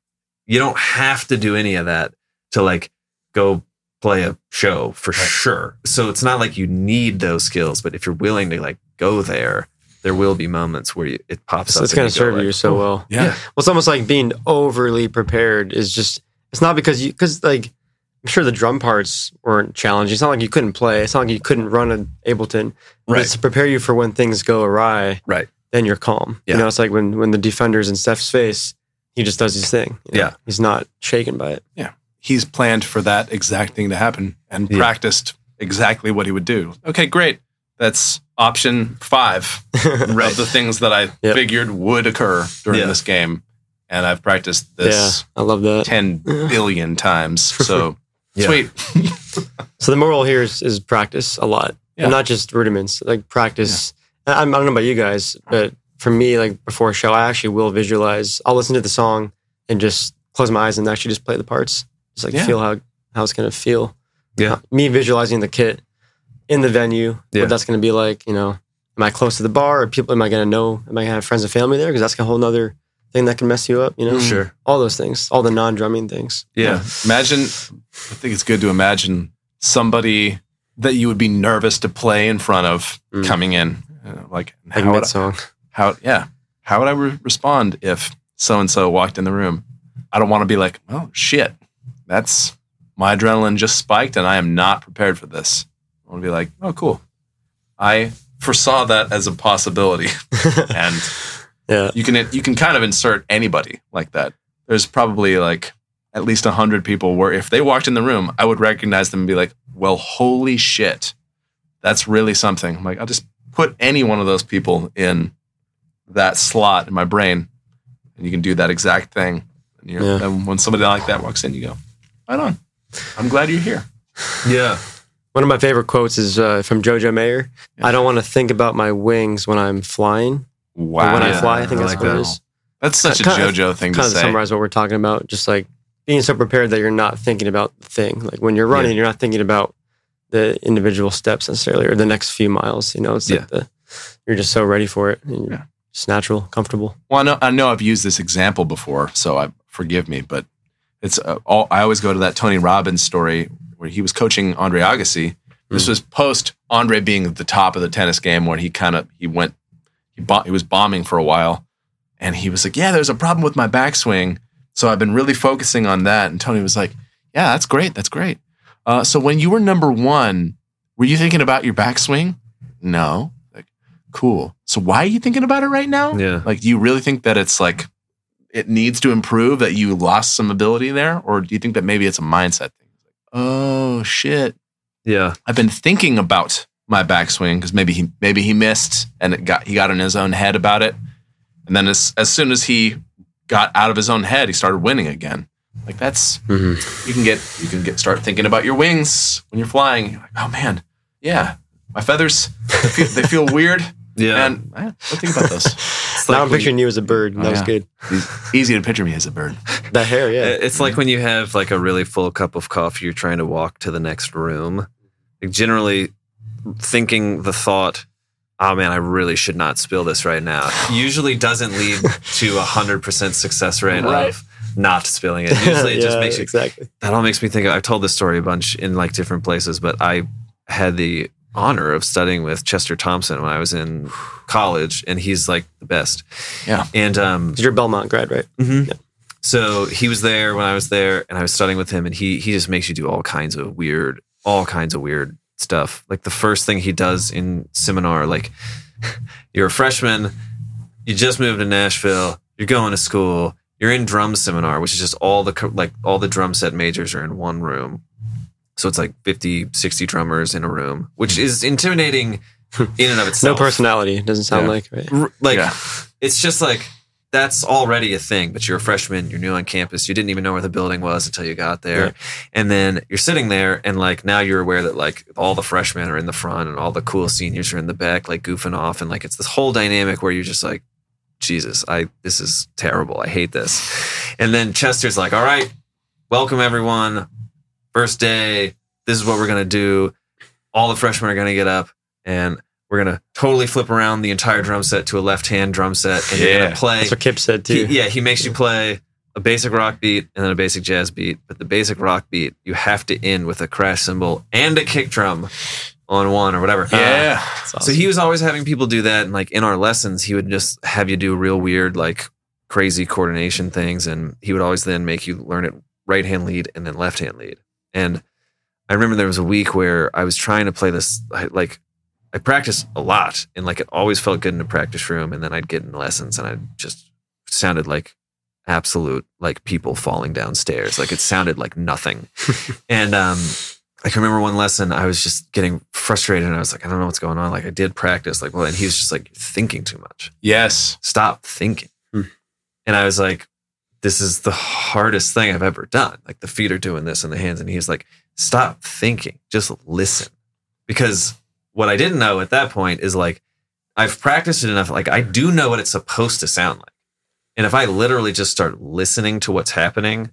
you don't have to do any of that to like go play a show for sure. So it's not like you need those skills, but if you're willing to like go there will be moments where it pops up. It's going to serve you so well. Yeah. Well, it's almost like being overly prepared is just, it's not because like, I'm sure the drum parts weren't challenging. It's not like you couldn't play. It's not like you couldn't run an Ableton. Right. It's to prepare you for when things go awry. Right. Then you're calm. Yeah. It's like when the defender's in Steph's face, he just does his thing. Yeah. He's not shaken by it. Yeah. He's planned for that exact thing to happen and practiced exactly what he would do. Okay, great. That's option 5 of the things that I figured would occur during this game. And I've practiced this 10 billion times. So sweet. So the moral here is practice a lot. Yeah. And not just rudiments, like practice. Yeah. I don't know about you guys, but for me, like before a show, I actually will visualize. I'll listen to the song and just close my eyes and actually just play the parts. Just like feel how it's going to feel. Yeah. Me visualizing the kit in the venue, what that's going to be like, am I close to the bar? Or am I going to know? Am I going to have friends and family there? Because that's a whole other thing that can mess you up, Sure. All those things, all the non-drumming things. Yeah. Imagine, I think it's good to imagine somebody that you would be nervous to play in front of coming in. Like mid-song. How would I respond if so-and-so walked in the room? I don't want to be like, oh, shit. That's my adrenaline just spiked and I am not prepared for this. I want to be like, oh, cool. I foresaw that as a possibility. And you can kind of insert anybody like that. There's probably like at least 100 people where if they walked in the room, I would recognize them and be like, well, holy shit. That's really something. I'm like, I'll just put any one of those people in that slot in my brain and you can do that exact thing. And and when somebody like that walks in, you go, right on. I'm glad you're here. Yeah. One of my favorite quotes is from Jojo Mayer. Yeah. I don't want to think about my wings when I'm flying. Wow. When I fly, I think that's like what it is. That's such a JoJo thing to say. Kind of summarize what we're talking about. Just like being so prepared that you're not thinking about the thing. Like when you're running, you're not thinking about the individual steps necessarily or the next few miles. You know, it's like you're just so ready for it. And you're just natural, comfortable. Well, I know I've used this example before, so forgive me, but it's I always go to that Tony Robbins story where he was coaching Andre Agassi. This was post Andre being at the top of the tennis game when he was bombing for a while. And he was like, yeah, there's a problem with my backswing. So I've been really focusing on that. And Tony was like, yeah, that's great. That's great. So when you were number one, were you thinking about your backswing? No. Like, cool. So why are you thinking about it right now? Yeah. Like, do you really think that it's like, it needs to improve, that you lost some ability there? Or do you think that maybe it's a mindset thing? Like, oh, shit. Yeah. I've been thinking about my backswing because maybe he missed and he got in his own head about it. And then as soon as he got out of his own head, he started winning again. Like that's, you can start thinking about your wings when you're flying. You're like, oh man, yeah, my feathers, they feel weird. Yeah. And don't think about those. Now I'm picturing you as a bird. And that was good. It's easy to picture me as a bird. That hair, yeah. It's like when you have like a really full cup of coffee, you're trying to walk to the next room. Like generally thinking the thought, oh man, I really should not spill this right now, usually doesn't lead to 100% success rate of not spilling it. Usually it just makes you... Exactly. That all makes me think... I've told this story a bunch in like different places, but I had the honor of studying with Chester Thompson when I was in college, and he's like the best. Yeah. And... you're a Belmont grad, right? Mm-hmm. Yeah. So he was there when I was there, and I was studying with him, and he just makes you do all kinds of weird stuff. Like the first thing he does in seminar, like you're a freshman, you just moved to Nashville, you're going to school, you're in drum seminar, which is just all the drum set majors are in one room. So it's like 50, 60 drummers in a room, which is intimidating in and of itself. No personality. Doesn't sound like, right? Like it's just like, that's already a thing, but you're a freshman, you're new on campus, you didn't even know where the building was until you got there. Yeah. And then you're sitting there and like now you're aware that like all the freshmen are in the front and all the cool seniors are in the back, like goofing off. And like it's this whole dynamic where you're just like, Jesus, this is terrible. I hate this. And then Chester's like, all right, welcome everyone. First day, this is what we're going to do. All the freshmen are going to get up and we're going to totally flip around the entire drum set to a left-hand drum set. And you're going to play. That's what Kip said, too. He makes you play a basic rock beat and then a basic jazz beat. But the basic rock beat, you have to end with a crash cymbal and a kick drum on one or whatever. Yeah. Awesome. So he was always having people do that. And, like, in our lessons, he would just have you do real weird, like, crazy coordination things. And he would always then make you learn it right-hand lead and then left-hand lead. And I remember there was a week where I was trying to play this, like... I practiced a lot and like it always felt good in the practice room, and then I'd get in lessons and I just sounded like absolute like people falling downstairs. Like it sounded like nothing. And I can remember one lesson I was just getting frustrated and I was like, I don't know what's going on. Like I did practice, like, well, and he was just like, thinking too much. Yes. Stop thinking. And I was like, this is the hardest thing I've ever done. Like the feet are doing this and the hands, and he's like, stop thinking, just listen. Because what I didn't know at that point is like, I've practiced it enough. Like I do know what it's supposed to sound like. And if I literally just start listening to what's happening,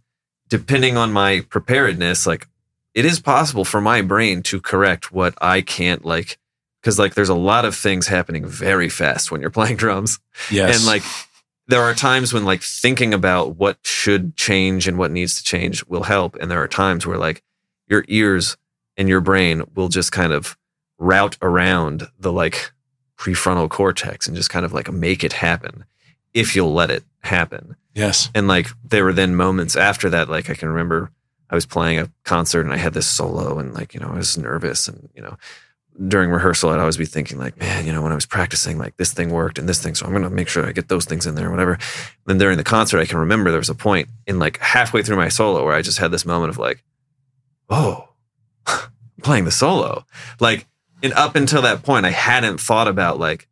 depending on my preparedness, like it is possible for my brain to correct what I can't like, because like there's a lot of things happening very fast when you're playing drums. Yes. And like there are times when like thinking about what should change and what needs to change will help. And there are times where like your ears and your brain will just kind of route around the like prefrontal cortex and just kind of like make it happen if you'll let it happen. Yes. And like there were then moments after that, like I can remember I was playing a concert and I had this solo and like, you know, I was nervous and, you know, during rehearsal, I'd always be thinking like, man, you know, when I was practicing, like this thing worked and this thing, so I'm going to make sure I get those things in there or whatever. And then during the concert, I can remember there was a point in like halfway through my solo where I just had this moment of like, oh, I'm playing the solo. Like, and up until that point, I hadn't thought about like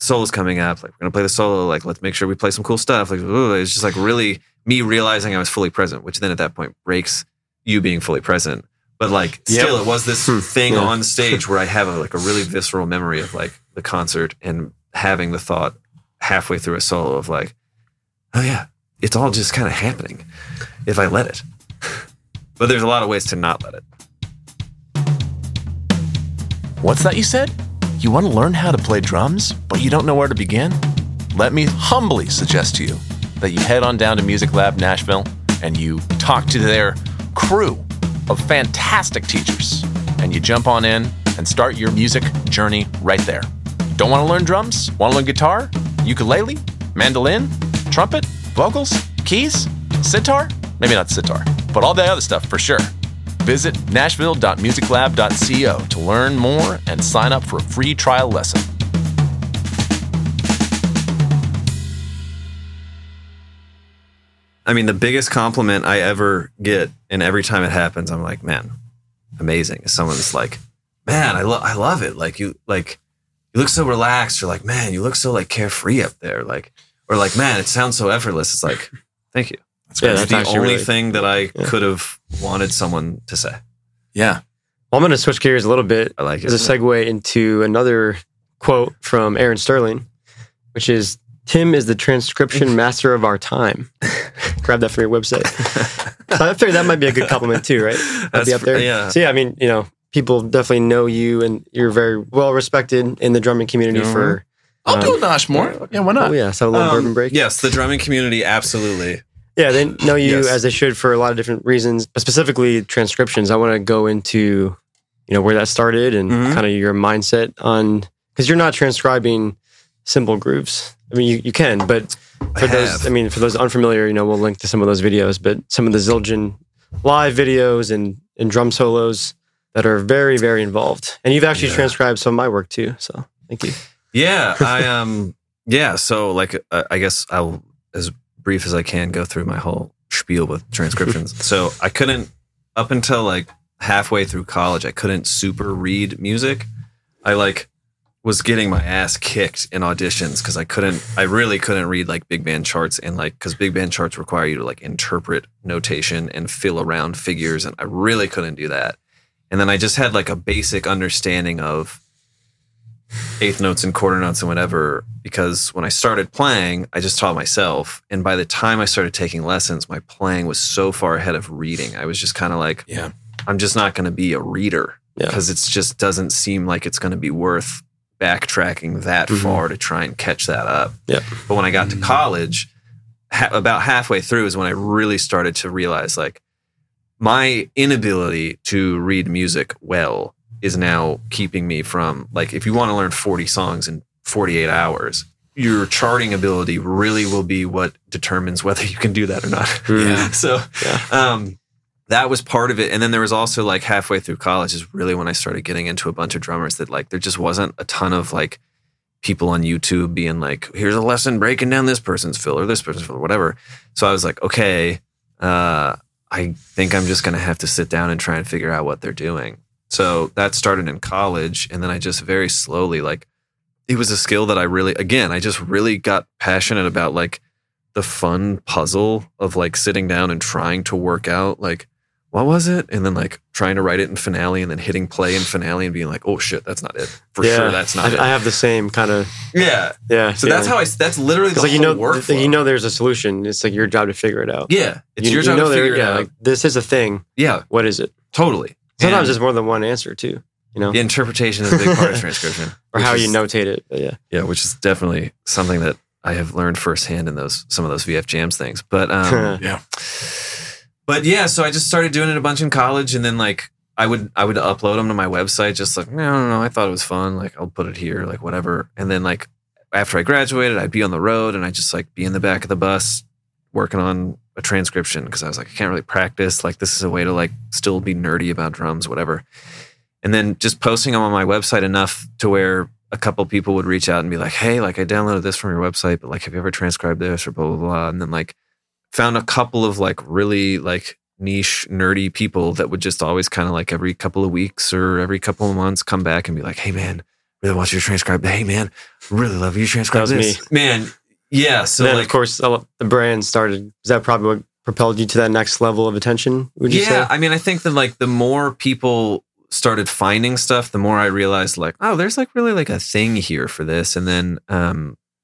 solos coming up. Like we're gonna play the solo. Like let's make sure we play some cool stuff. Like it's just like really me realizing I was fully present, which then at that point breaks you being fully present. But like still, it was this thing on stage where I have a really visceral memory of like the concert and having the thought halfway through a solo of like, oh yeah, it's all just kind of happening if I let it. But there's a lot of ways to not let it. What's that you said? You want to learn how to play drums, but you don't know where to begin? Let me humbly suggest to you that you head on down to Music Lab Nashville and you talk to their crew of fantastic teachers, and you jump on in and start your music journey right there. Don't want to learn drums? Want to learn guitar, ukulele, mandolin, trumpet, vocals, keys, sitar? Maybe not sitar, but all that other stuff for sure. Visit nashville.musiclab.co to learn more and sign up for a free trial lesson. I mean, the biggest compliment I ever get, and every time it happens, I'm like, man, amazing. Someone's like, man, I love it. Like you look so relaxed. You're like, man, you look so like carefree up there. Like, or like, man, it sounds so effortless. It's like, thank you. That's the only thing that I could have wanted someone to say. Yeah. Well, I'm going to switch gears a little bit. I like it. As a segue into another quote from Aaron Sterling, which is, Tim is the transcription master of our time. Grab that from your website. So I figured that might be a good compliment too, right? That'd be up there. Yeah. So yeah, I mean, you know, people definitely know you, and you're very well respected in the drumming community for... I'll do a nosh more. Yeah, why not? Oh yeah, so a little bourbon break. Yes, the drumming community, absolutely. Yeah, they know you as they should for a lot of different reasons, but specifically transcriptions. I want to go into, you know, where that started and kind of your mindset on... Because you're not transcribing simple grooves. I mean, you can, but for those unfamiliar, you know, we'll link to some of those videos, but some of the Zildjian live videos and drum solos that are very, very involved. And you've actually transcribed some of my work too. So thank you. Yeah. I guess I'll, as brief as I can, go through my whole spiel with transcriptions. So I couldn't, up until like halfway through college, I couldn't super read music. I was getting my ass kicked in auditions because I really couldn't read like big band charts, and like, because big band charts require you to like interpret notation and fill around figures, and I really couldn't do that. And then I just had like a basic understanding of eighth notes and quarter notes and whatever, because when I started playing, I just taught myself. And by the time I started taking lessons, my playing was so far ahead of reading. I was just kind of like, I'm just not going to be a reader because it just doesn't seem like it's going to be worth backtracking that far to try and catch that up. Yep. But when I got to college, about halfway through is when I really started to realize like my inability to read music well is now keeping me from, like, if you want to learn 40 songs in 48 hours, your charting ability really will be what determines whether you can do that or not. Yeah. That was part of it. And then there was also like halfway through college is really when I started getting into a bunch of drummers that like, there just wasn't a ton of like people on YouTube being like, here's a lesson breaking down this person's fill or this person's fill or whatever. So I was like, okay, I think I'm just going to have to sit down and try and figure out what they're doing. So that started in college. And then I just very slowly, like, it was a skill that I really, again, I just really got passionate about, like the fun puzzle of like sitting down and trying to work out like, what was it? And then like trying to write it in Finale and then hitting play in Finale and being like, oh shit, that's not it. For sure, that's not it. I have the same kind of... Yeah. So that's how that's literally the whole workflow. You know there's a solution. It's like your job to figure it out. Yeah. It's your job to figure it out. Like, this is a thing. Yeah. What is it? Totally. Sometimes there's more than one answer too. You know? The interpretation is a big part of transcription. Or how you notate it. Yeah. Yeah, which is definitely something that I have learned firsthand in some of those VF Jams things. But yeah. But yeah, so I just started doing it a bunch in college, and then like I would upload them to my website, just like no, I thought it was fun, like I'll put it here, like whatever. And then like after I graduated, I'd be on the road and I just like be in the back of the bus working on a transcription because I was like I can't really practice, like this is a way to like still be nerdy about drums, whatever. And then just posting them on my website enough to where a couple people would reach out and be like, hey, like I downloaded this from your website, but like have you ever transcribed this or blah blah blah, and then like. Found a couple of like really like niche nerdy people that would just always kind of like every couple of weeks or every couple of months come back and be like, hey man, really want you to transcribe. Hey man, really love you transcribe this. Man, yeah. So then, like, of course the brand started. Is that probably what propelled you to that next level of attention? Would you say? Yeah, I mean, I think that like the more people started finding stuff, the more I realized like, oh, there's like really like a thing here for this. And then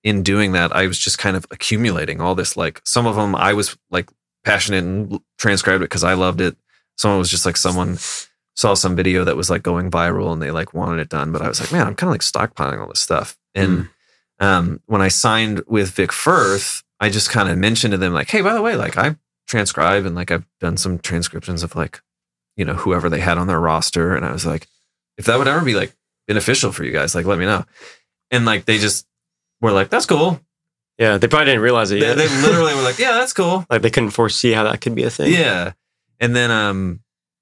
in doing that, I was just kind of accumulating all this, like, some of them I was like passionate and transcribed it because I loved it. Someone was just like, someone saw some video that was like going viral and they like wanted it done. But I was like, man, I'm kind of like stockpiling all this stuff. And when I signed with Vic Firth, I just kind of mentioned to them like, hey, by the way, like I transcribe and like I've done some transcriptions of like, you know, whoever they had on their roster. And I was like, if that would ever be like beneficial for you guys, like, let me know. And like, they just were like, that's cool. Yeah. They probably didn't realize it yet. They literally were like, yeah, that's cool. Like they couldn't foresee how that could be a thing. Yeah. And then,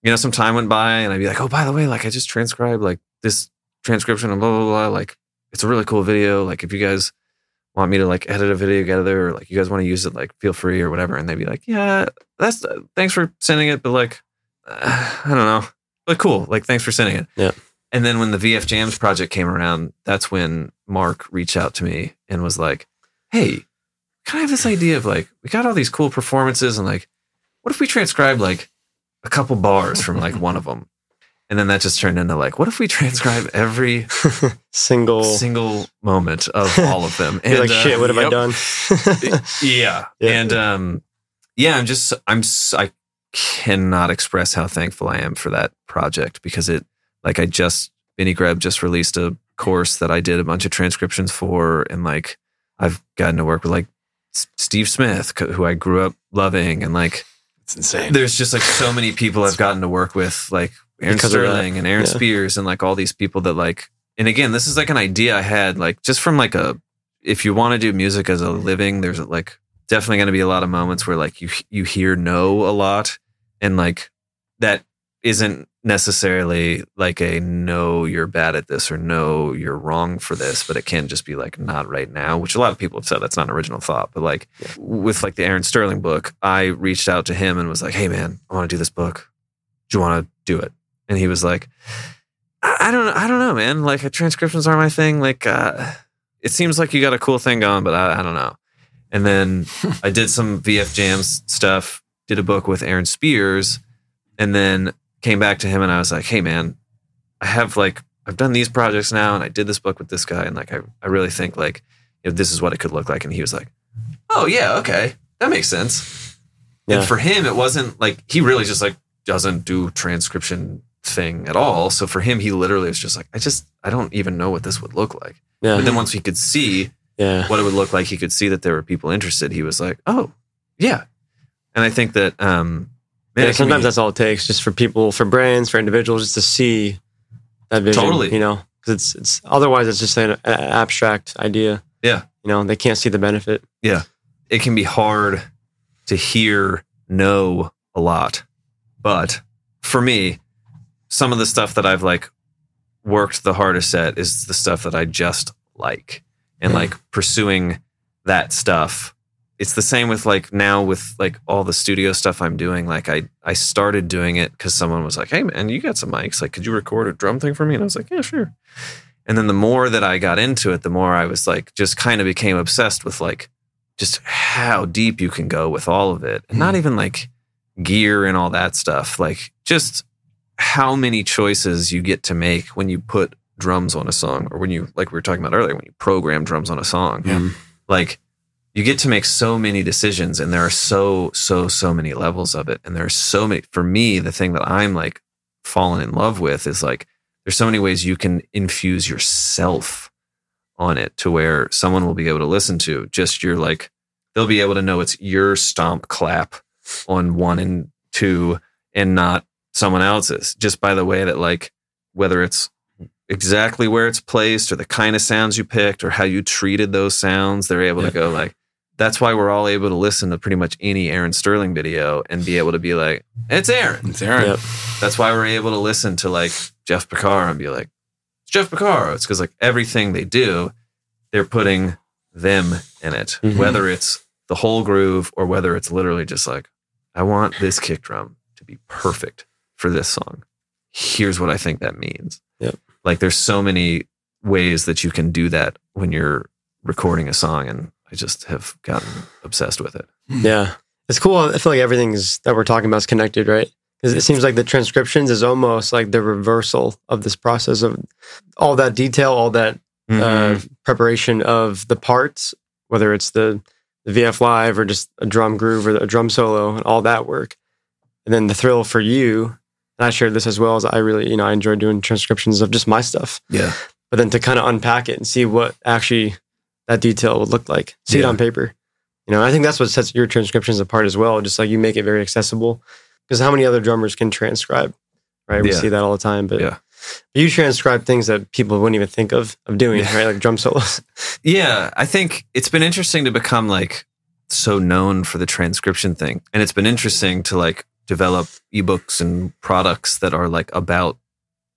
you know, some time went by and I'd be like, oh, by the way, like I just transcribed like this transcription and blah, blah, blah. Like it's a really cool video. Like if you guys want me to like edit a video together or like you guys want to use it, like feel free or whatever. And they'd be like, yeah, that's thanks for sending it. But like, I don't know, but cool. Like, thanks for sending it. Yeah. And then when the VF Jams project came around, that's when Mark reached out to me and was like, hey, kind of have this idea of like, we got all these cool performances and like, what if we transcribe like a couple bars from like one of them? And then that just turned into like, what if we transcribe every single moment of all of them? And like, shit, what have I done? Yeah. And yeah, I cannot express how thankful I am for that project because it, like, Benny Greb just released a course that I did a bunch of transcriptions for. And like, I've gotten to work with like Steve Smith, who I grew up loving. And like, it's insane. There's just like so many people I've gotten to work with, like Aaron Sterling and Aaron Spears and like all these people that like, and again, this is like an idea I had, like just from like if you want to do music as a living, there's like definitely going to be a lot of moments where like you hear no a lot. And like, that isn't necessarily like a no, you're bad at this or no, you're wrong for this, but it can just be like not right now, which a lot of people have said that's not an original thought. But like with like the Aaron Sterling book, I reached out to him and was like, hey man, I want to do this book. Do you want to do it? And he was like, I don't know, man. Like transcriptions are my thing. Like it seems like you got a cool thing going, but I don't know. And then I did some VF Jams stuff, did a book with Aaron Spears, and then came back to him and I was like, hey man, I've done these projects now and I did this book with this guy. And like, I really think like, you know, this is what it could look like. And he was like, oh yeah, okay. That makes sense. Yeah. And for him, it wasn't like, he really just like doesn't do transcription thing at all. So for him, he literally was just like, I don't even know what this would look like. Yeah. But then once he could see what it would look like, he could see that there were people interested. He was like, oh yeah. And I think that, man, yeah, sometimes that's all it takes, just for people, for brands, for individuals, just to see that vision. Totally, you know, because it's otherwise it's just an abstract idea. Yeah, you know, they can't see the benefit. Yeah, it can be hard to hear no a lot, but for me, some of the stuff that I've like worked the hardest at is the stuff that I just like, and like pursuing that stuff. It's the same with like now with like all the studio stuff I'm doing. Like I started doing it because someone was like, hey man, you got some mics. Like, could you record a drum thing for me? And I was like, yeah, sure. And then the more that I got into it, the more I was like, just kind of became obsessed with like just how deep you can go with all of it. And not even like gear and all that stuff. Like just how many choices you get to make when you put drums on a song, or when you, like we were talking about earlier, when you program drums on a song. Yeah. Like, you get to make so many decisions, and there are so many levels of it. And there are so many, for me, the thing that I'm like falling in love with is like, there's so many ways you can infuse yourself on it to where someone will be able to listen to just your, like, they'll be able to know it's your stomp clap on 1 and 2 and not someone else's, just by the way that like, whether it's exactly where it's placed or the kind of sounds you picked or how you treated those sounds, they're able to go like, that's why we're all able to listen to pretty much any Aaron Sterling video and be able to be like, it's Aaron. It's Aaron. Yep. That's why we're able to listen to like Jeff Porcaro and be like, it's Jeff Porcaro. It's because like everything they do, they're putting them in it, whether it's the whole groove or whether it's literally just like, I want this kick drum to be perfect for this song. Here's what I think that means. Yep. Like there's so many ways that you can do that when you're recording a song, and I just have gotten obsessed with it. Yeah. It's cool. I feel like everything's that we're talking about is connected, right? Because it seems like the transcriptions is almost like the reversal of this process of all that detail, all that preparation of the parts, whether it's the VF Live or just a drum groove or a drum solo and all that work. And then the thrill for you, and I shared this as well, as I really, I enjoy doing transcriptions of just my stuff. Yeah. But then to kind of unpack it and see what actually that detail would look like. See it on paper. I think that's what sets your transcriptions apart as well. Just like you make it very accessible. Because how many other drummers can transcribe, right? We see that all the time. But you transcribe things that people wouldn't even think of doing, right? Like drum solos. Yeah, I think it's been interesting to become like so known for the transcription thing. And it's been interesting to like develop ebooks and products that are like about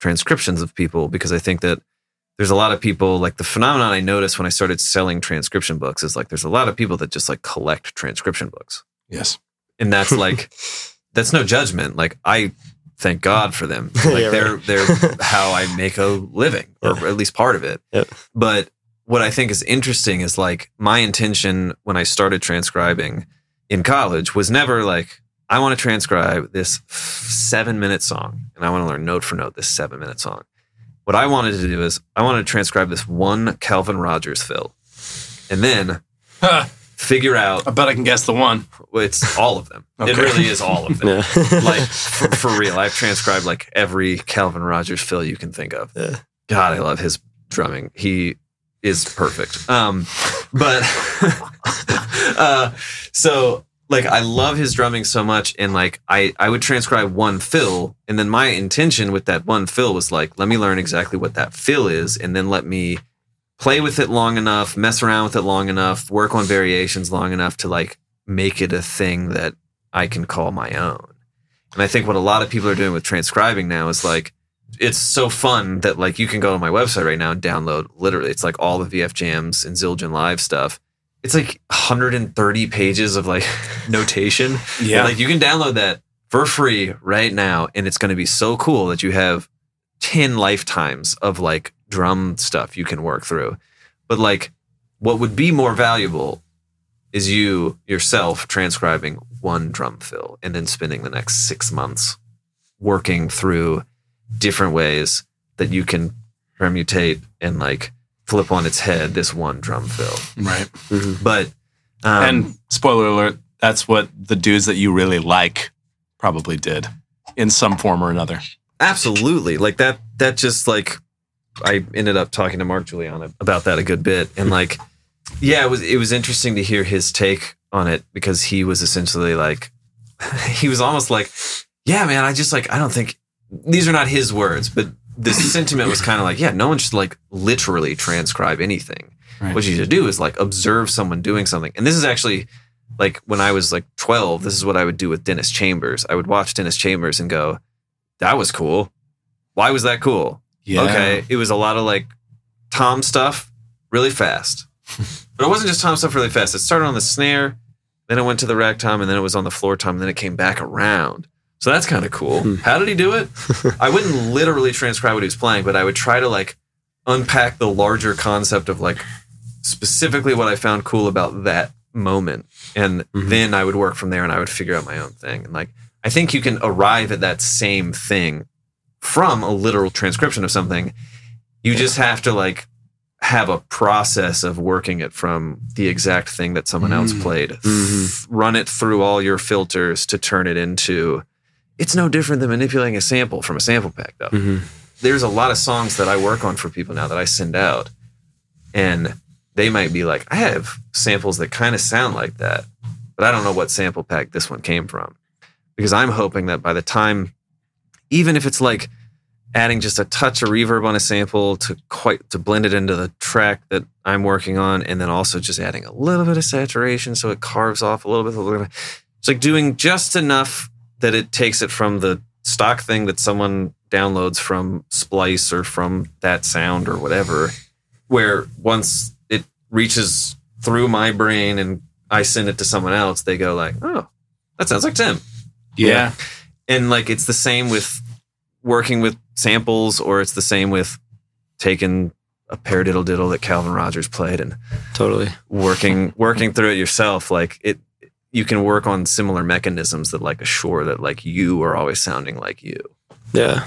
transcriptions of people, because I think that there's a lot of people, like the phenomenon I noticed when I started selling transcription books is like there's a lot of people that just like collect transcription books. Yes. And that's like, that's no judgment. Like I thank God for them. Like they're how I make a living, or at least part of it. Yep. But what I think is interesting is like my intention when I started transcribing in college was never like, I want to transcribe this 7-minute song and I want to learn note for note this 7-minute song. What I wanted to do is I wanted to transcribe this one Calvin Rogers fill and then figure out. I bet I can guess the one. It's all of them. Okay. It really is all of them. Yeah. Like for real. I've transcribed like every Calvin Rogers fill you can think of. Yeah. God, I love his drumming. He is perfect. But so like I love his drumming so much, and like I would transcribe one fill, and then my intention with that one fill was like, let me learn exactly what that fill is, and then let me play with it long enough, mess around with it long enough, work on variations long enough to like make it a thing that I can call my own. And I think what a lot of people are doing with transcribing now is like, it's so fun that like you can go to my website right now and download literally, it's like all the VF Jams and Zildjian Live stuff. It's like 130 pages of like notation. Yeah. And like you can download that for free right now. And it's going to be so cool that you have 10 lifetimes of like drum stuff you can work through. But like what would be more valuable is you yourself transcribing one drum fill and then spending the next 6 months working through different ways that you can permutate and like flip on its head this one drum fill. Right. Mm-hmm. But and spoiler alert, that's what the dudes that you really like probably did in some form or another. Absolutely. Like that just like I ended up talking to Mark Giuliano about that a good bit. And like, yeah, it was interesting to hear his take on it, because he was essentially like, he was almost like, yeah, man, I just like, I don't think, these are not his words, but the sentiment was kind of like, yeah, no one should like literally transcribe anything. Right. What you should do is like observe someone doing something. And this is actually like when I was like 12, this is what I would do with Dennis Chambers. I would watch Dennis Chambers and go, that was cool. Why was that cool? Yeah. Okay. It was a lot of like tom stuff really fast. But it wasn't just tom stuff really fast. It started on the snare, then it went to the rack tom, and then it was on the floor tom, and then it came back around. So that's kind of cool. How did he do it? I wouldn't literally transcribe what he was playing, but I would try to like unpack the larger concept of like specifically what I found cool about that moment. And then I would work from there and I would figure out my own thing. And like, I think you can arrive at that same thing from a literal transcription of something. You just have to like have a process of working it from the exact thing that someone else played. Run it through all your filters to turn it into... It's no different than manipulating a sample from a sample pack, though. There's a lot of songs that I work on for people now that I send out, and they might be like, I have samples that kind of sound like that, but I don't know what sample pack this one came from. Because I'm hoping that by the time, even if it's like adding just a touch of reverb on a sample to blend it into the track that I'm working on, and then also just adding a little bit of saturation so it carves off a little bit. It's like doing just enough that it takes it from the stock thing that someone downloads from Splice or from That Sound or whatever, where once it reaches through my brain and I send it to someone else, they go like, oh, that sounds like Tim. Yeah. And like, it's the same with working with samples, or it's the same with taking a paradiddle diddle that Calvin Rogers played and totally working through it yourself. Like it, you can work on similar mechanisms that like assure that like you are always sounding like you. Yeah.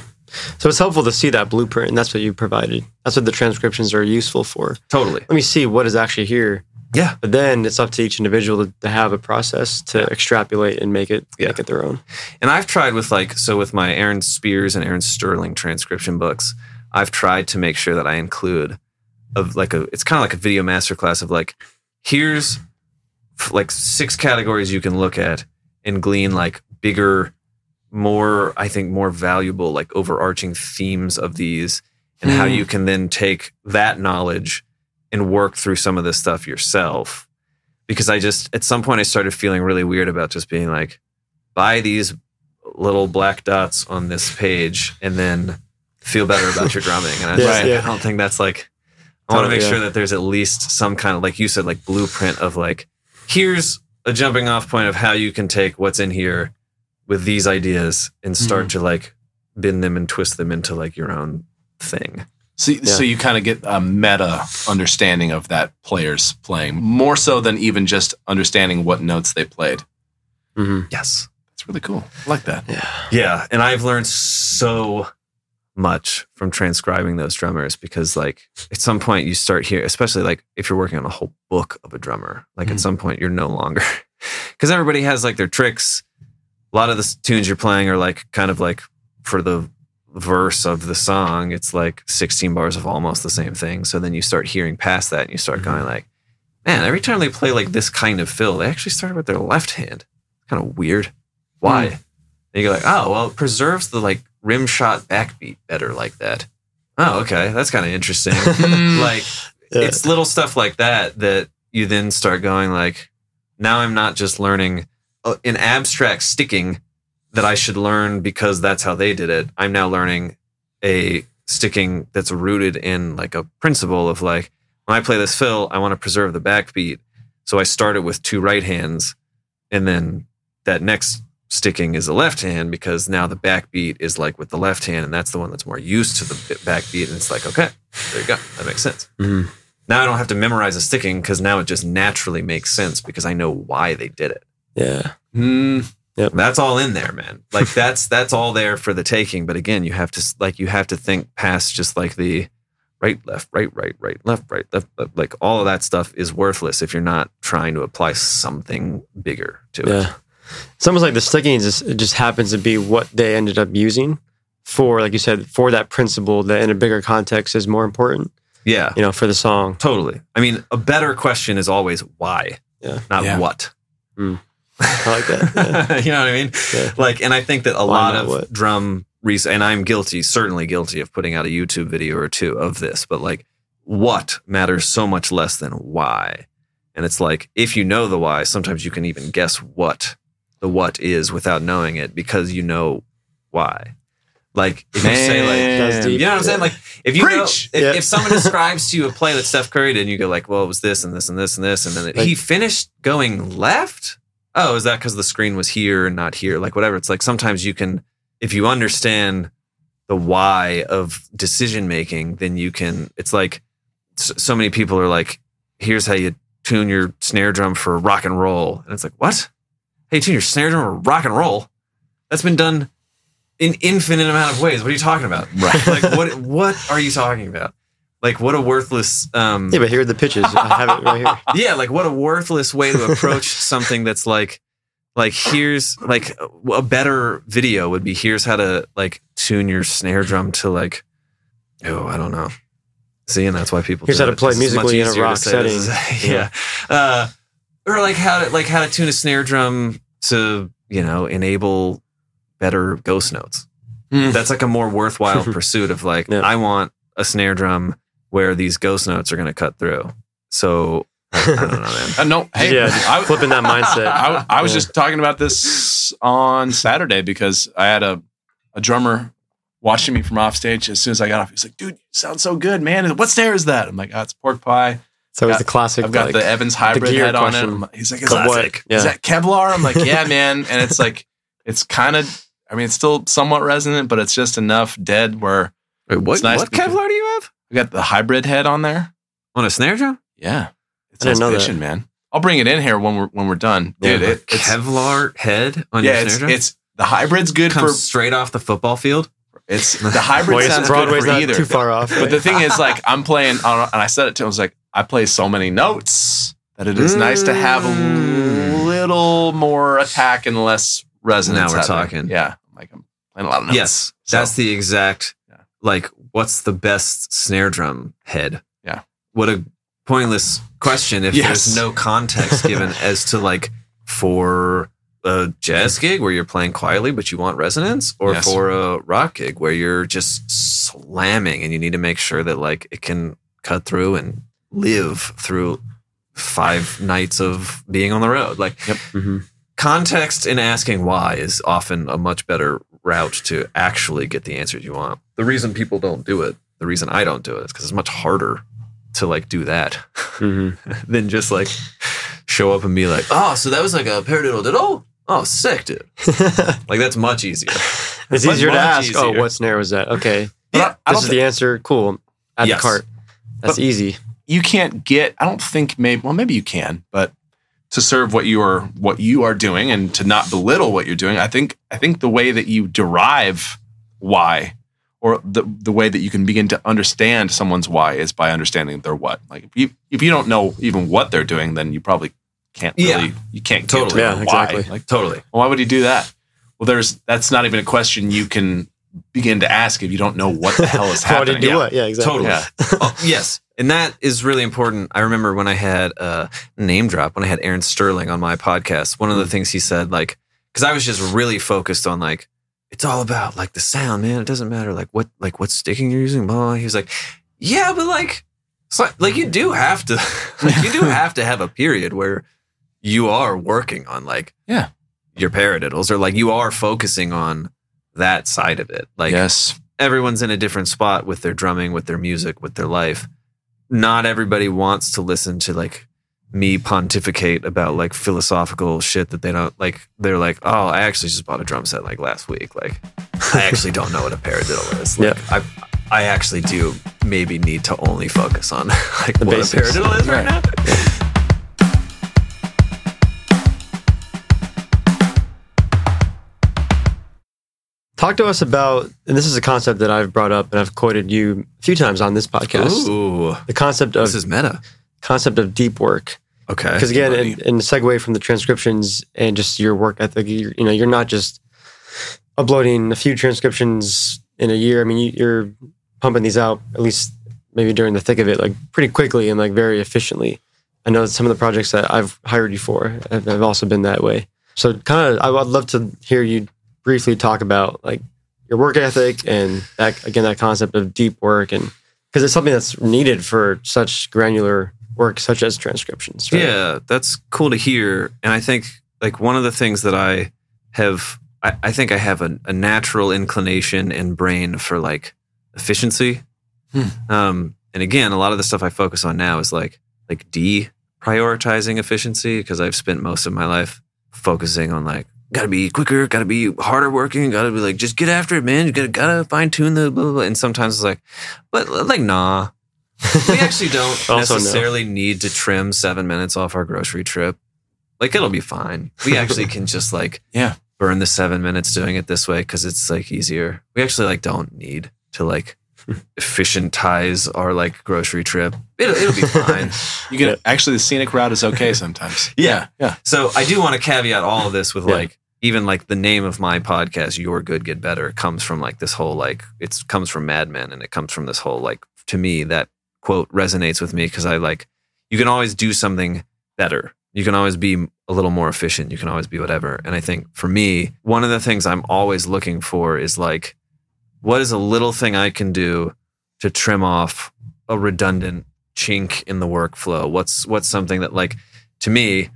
So it's helpful to see that blueprint, and that's what you provided. That's what the transcriptions are useful for. Totally. Let me see what is actually here. Yeah. But then it's up to each individual to have a process to extrapolate and make it their own. And I've tried with my Aaron Spears and Aaron Sterling transcription books, I've tried to make sure that I include it's kind of like a video masterclass of here's six categories you can look at and glean bigger, more, I think, more valuable, overarching themes of these, and how you can then take that knowledge and work through some of this stuff yourself. Because at some point I started feeling really weird about just being buy these little black dots on this page and then feel better about your drumming. And I don't think that's I want to make sure that there's at least some kind of, you said, blueprint of here's a jumping off point of how you can take what's in here with these ideas and start to bend them and twist them into your own thing. So you kind of get a meta understanding of that player's playing, more so than even just understanding what notes they played. Mm-hmm. Yes. That's really cool. I like that. Yeah. And I've learned so much from transcribing those drummers because at some point you start here, especially if you're working on a whole book of a drummer, at some point you're no longer, because everybody has their tricks. A lot of the tunes you're playing are for the verse of the song, it's 16 bars of almost the same thing. So then you start hearing past that and you start going man, every time they play this kind of fill, they actually started with their left hand. Kind of weird. Why? And you go it preserves the rim shot backbeat better like that. Oh, okay. That's kind of interesting. It's little stuff like that you then start going now I'm not just learning an abstract sticking that I should learn because that's how they did it. I'm now learning a sticking that's rooted in a principle of when I play this fill, I want to preserve the backbeat. So I started with two right hands, and then that next sticking is a left hand because now the backbeat is with the left hand, and that's the one that's more used to the backbeat. And it's okay, there you go. That makes sense. Mm-hmm. Now I don't have to memorize a sticking because now it just naturally makes sense because I know why they did it. Yeah. Mm. Yep. That's all in there, man. That's all there for the taking. But again, you have to think past just the right, left, right, left, right, left, left. All of that stuff is worthless if you're not trying to apply something bigger to it. Yeah, it's almost like the sticking just happens to be what they ended up using for, like you said, for that principle that in a bigger context is more important. Yeah, for the song. Totally. I mean, a better question is always why, not what. Mm. I like that. Yeah. You know what I mean? Yeah. And I think that a lot of drum research, and I'm certainly guilty of putting out a YouTube video or two of this, but what matters so much less than why. And it's if you know the why, sometimes you can even guess what the what is without knowing it because you know why. If you say you know what I'm saying? If you Preach! Know, if someone describes to you a play that Steph Curry did and you go well, it was this and this and this and this, and then he finished going left? Oh, is that because the screen was here and not here? Whatever. It's sometimes you can, if you understand the why of decision making, then you can, it's so many people are here's how you tune your snare drum for rock and roll. And it's what? Hey, tune your snare drum for rock and roll? That's been done in infinite amount of ways. What are you talking about? Right. What are you talking about? What a worthless... yeah, but here are the pitches. I have it right here. Yeah, what a worthless way to approach something that's here's... a better video would be, here's how to, tune your snare drum to, I don't know. See, and that's why people Here's do how it. To play it's musically in a rock setting. Yeah. Or, how to tune a snare drum to, enable better ghost notes. Mm. That's, a more worthwhile pursuit of, I want a snare drum where these ghost notes are going to cut through. So I don't know, man. Flipping that mindset. I was just talking about this on Saturday because I had a drummer watching me from offstage. As soon as I got off, he's like, "Dude, you sound so good, man. What snare is that?" I'm like, "Oh, it's pork pie." So it's the classic. I've got the Evans hybrid head on it. He's like, "Is that, is that Kevlar?" I'm like, "Yeah, man." And it's it's kind of. I mean, it's still somewhat resonant, but it's just enough dead where. Wait, what? Nice what Kevlar do you have? We got the hybrid head on there on a snare drum. Yeah, it's an innovation, man. I'll bring it in here when we're done, dude. It's Kevlar head on your snare drum. It's the hybrid's good for straight off the football field. It's the hybrid sounds Broadway's good for either. Too far off. But the thing is, like, I'm playing, and I said it to him, I was like, I play so many notes that it is nice to have a little more attack and less resonance. Now we're talking. Yeah. Like, I'm playing a lot of notes. Yes. So, that's the exact, like, what's the best snare drum head? Yeah. What a pointless question if there's no context given as to, like, for a jazz gig where you're playing quietly but you want resonance, or for a rock gig where you're just slamming and you need to make sure that, like, it can cut through and live through 5 nights of being on the road. Like, context in asking why is often a much better route to actually get the answers you want. The reason people don't do it, the reason I don't do it, is because it's much harder to, like, do that than just, like, show up and be like, oh, so that was like a paradiddle-diddle? Oh, sick, dude. Like, that's much easier. It's easier to ask, oh, what snare was that? Okay. Yeah, this is the answer. Cool. Add the cart. That's easy. You can't get, I don't think, maybe you can, but to serve what you are doing and to not belittle what you're doing, I think the way that you derive why, or the way that you can begin to understand someone's why, is by understanding their what. Like, if you don't know even what they're doing, then you probably can't really get to the why. Exactly. Like, totally. Well, why would you do that? Well, that's not even a question you can begin to ask if you don't know what the hell is happening. How to do what? Yeah, exactly. Totally. Yeah. Yes. And that is really important. I remember when I had name drop, when I had Aaron Sterling on my podcast, one of the things he said, like, because I was just really focused on, like, it's all about, like, the sound, man. It doesn't matter, like, what sticking you're using, blah, blah. He was like, yeah, but, like, so, like, you do have to have a period where you are working on, like, your paradiddles, or, like, you are focusing on that side of it. Like, everyone's in a different spot with their drumming, with their music, with their life. Not everybody wants to listen to, like, me pontificate about, like, philosophical shit that they don't like. They're like, oh, I actually just bought a drum set, like, last week. Like, I actually don't know what a paradiddle is. Like, I actually do maybe need to only focus on, like, the what basics. A paradiddle is right now. Talk to us about, and this is a concept that I've brought up and I've quoted you a few times on this podcast. Ooh, the concept of, this is meta. Concept of deep work. Okay. Because again, and segue from the transcriptions and just your work ethic, you know, you're not just uploading a few transcriptions in a year. I mean, you're pumping these out, at least maybe during the thick of it, like, pretty quickly and, like, very efficiently. I know that some of the projects that I've hired you for have also been that way. So kind of, I would love to hear you briefly talk about, like, your work ethic and that, again, that concept of deep work, and because it's something that's needed for such granular work such as transcriptions, right? Yeah, that's cool to hear. And I think, like, one of the things that I have, I think I have a natural inclination and brain for, like, efficiency. And again, a lot of the stuff I focus on now is like deprioritizing efficiency, because I've spent most of my life focusing on, like, gotta be quicker, gotta be harder working, gotta be, like, just get after it, man. You gotta fine tune the blah, blah, blah. And sometimes it's like, but, like, nah. We actually don't necessarily need to trim 7 minutes off our grocery trip. Like, it'll be fine. We actually can just, like, burn the 7 minutes doing it this way because it's, like, easier. We actually, like, don't need to, like, efficientize our, like, grocery trip. It'll be fine. You can actually, the scenic route is okay sometimes. Yeah. So I do want to caveat all of this with like, even, like, the name of my podcast, Your Good Get Better, comes from, like, this whole, like, it comes from Mad Men, and it comes from this whole, like, to me, that quote resonates with me because I, like, you can always do something better. You can always be a little more efficient. You can always be whatever. And I think for me, one of the things I'm always looking for is, like, what is a little thing I can do to trim off a redundant chink in the workflow? What's something that, like, to me,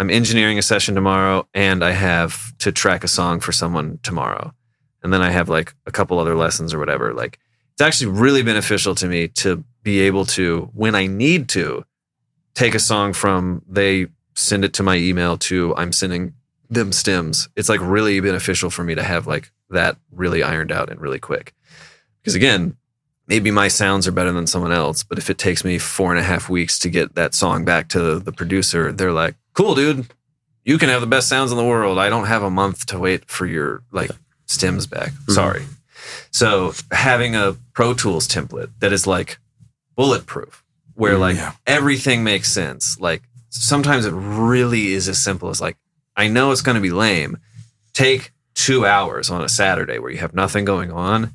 I'm engineering a session tomorrow and I have to track a song for someone tomorrow. And then I have, like, a couple other lessons or whatever. Like, it's actually really beneficial to me to be able to, when I need to, take a song from, they send it to my email, to I'm sending them stems. It's, like, really beneficial for me to have, like, that really ironed out and really quick. Because again, maybe my sounds are better than someone else, but if it takes me 4.5 weeks to get that song back to the producer, they're like, cool, dude, you can have the best sounds in the world. I don't have a month to wait for your, like, stems back. Sorry. So having a Pro Tools template that is like bulletproof, where like everything makes sense. Like sometimes it really is as simple as like, I know it's going to be lame. Take 2 hours on a Saturday where you have nothing going on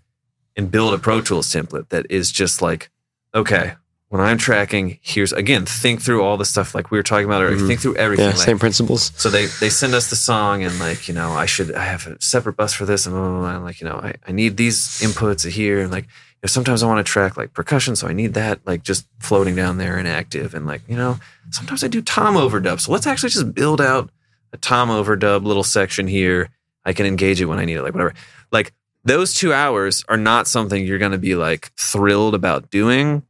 and build a Pro Tools template that is just like, okay, when I'm tracking, here's, again, think through all the stuff like we were talking about earlier. Mm-hmm. Think through everything. Yeah, like, same principles. So they send us the song and like, you know, I have a separate bus for this and blah, blah, blah. And like, you know, I need these inputs here. And like, you know, sometimes I want to track like percussion. So I need that like just floating down there and active. And like, you know, sometimes I do tom overdub. So let's actually just build out a tom overdub little section here. I can engage it when I need it, like whatever. Like those 2 hours are not something you're going to be like thrilled about doing.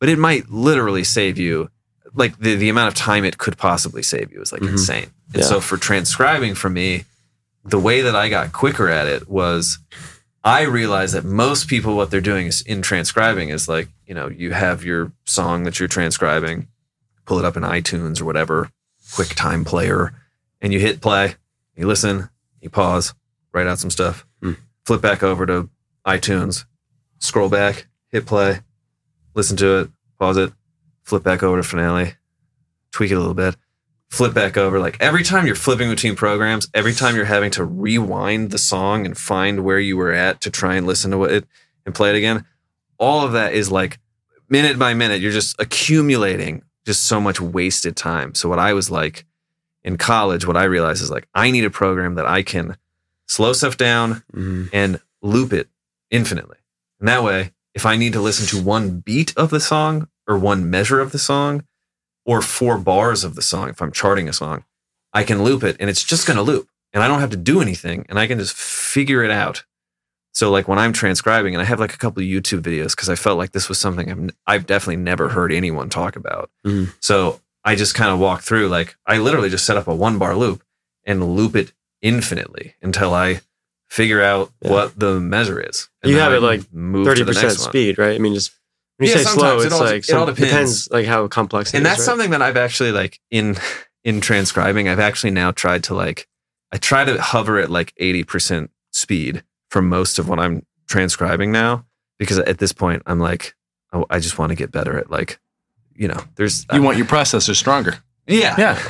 But it might literally save you, like the amount of time it could possibly save you is like insane. And so for transcribing for me, the way that I got quicker at it was I realized that most people, what they're doing is in transcribing is like, you know, you have your song that you're transcribing, pull it up in iTunes or whatever, QuickTime player, and you hit play, you listen, you pause, write out some stuff, flip back over to iTunes, scroll back, hit play, listen to it, pause it, flip back over to Finale, tweak it a little bit, flip back over. Like every time you're flipping between programs, every time you're having to rewind the song and find where you were at to try and listen to it and play it again, all of that is like minute by minute, you're just accumulating just so much wasted time. So what I was like in college, what I realized is like, I need a program that I can slow stuff down and loop it infinitely. And that way, if I need to listen to one beat of the song or one measure of the song or 4 bars of the song, if I'm charting a song, I can loop it and it's just going to loop and I don't have to do anything and I can just figure it out. So like when I'm transcribing, and I have like a couple of YouTube videos because I felt like this was something I've definitely never heard anyone talk about. So I just kind of walk through, like I literally just set up a 1-bar loop and loop it infinitely until I figure out what the measure is. And you have it like 30% speed, right? I mean, just when you say slow, it's like it all depends like how complex it is. And that's something that I've actually like in transcribing, I've actually now tried to like, I try to hover at like 80% speed for most of what I'm transcribing now, because at this point I'm like, oh, I just want to get better at like, you know, there's... You want your processor stronger. Yeah.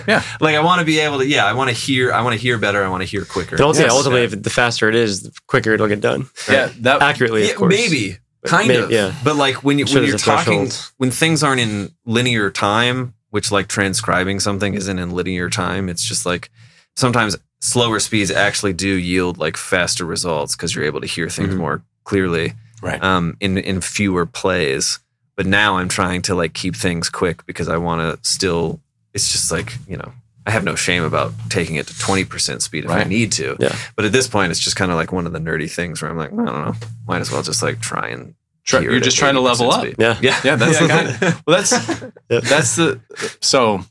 Like I want to be able to, I want to hear better. I want to hear quicker. Ultimately, if the faster it is, the quicker it'll get done. Right? Yeah. That, accurately, of course. Maybe. Kind of. Yeah. But like when you're talking, when things aren't in linear time, which like transcribing something isn't in linear time, it's just like sometimes slower speeds actually do yield like faster results because you're able to hear things more clearly in fewer plays. But now I'm trying to like keep things quick because I want to still... It's just like, you know, I have no shame about taking it to 20% speed if I need to. Yeah. But at this point, it's just kind of like one of the nerdy things where I'm like, well, I don't know, might as well just like try and... You're just trying to level up. Speed. Yeah. That's So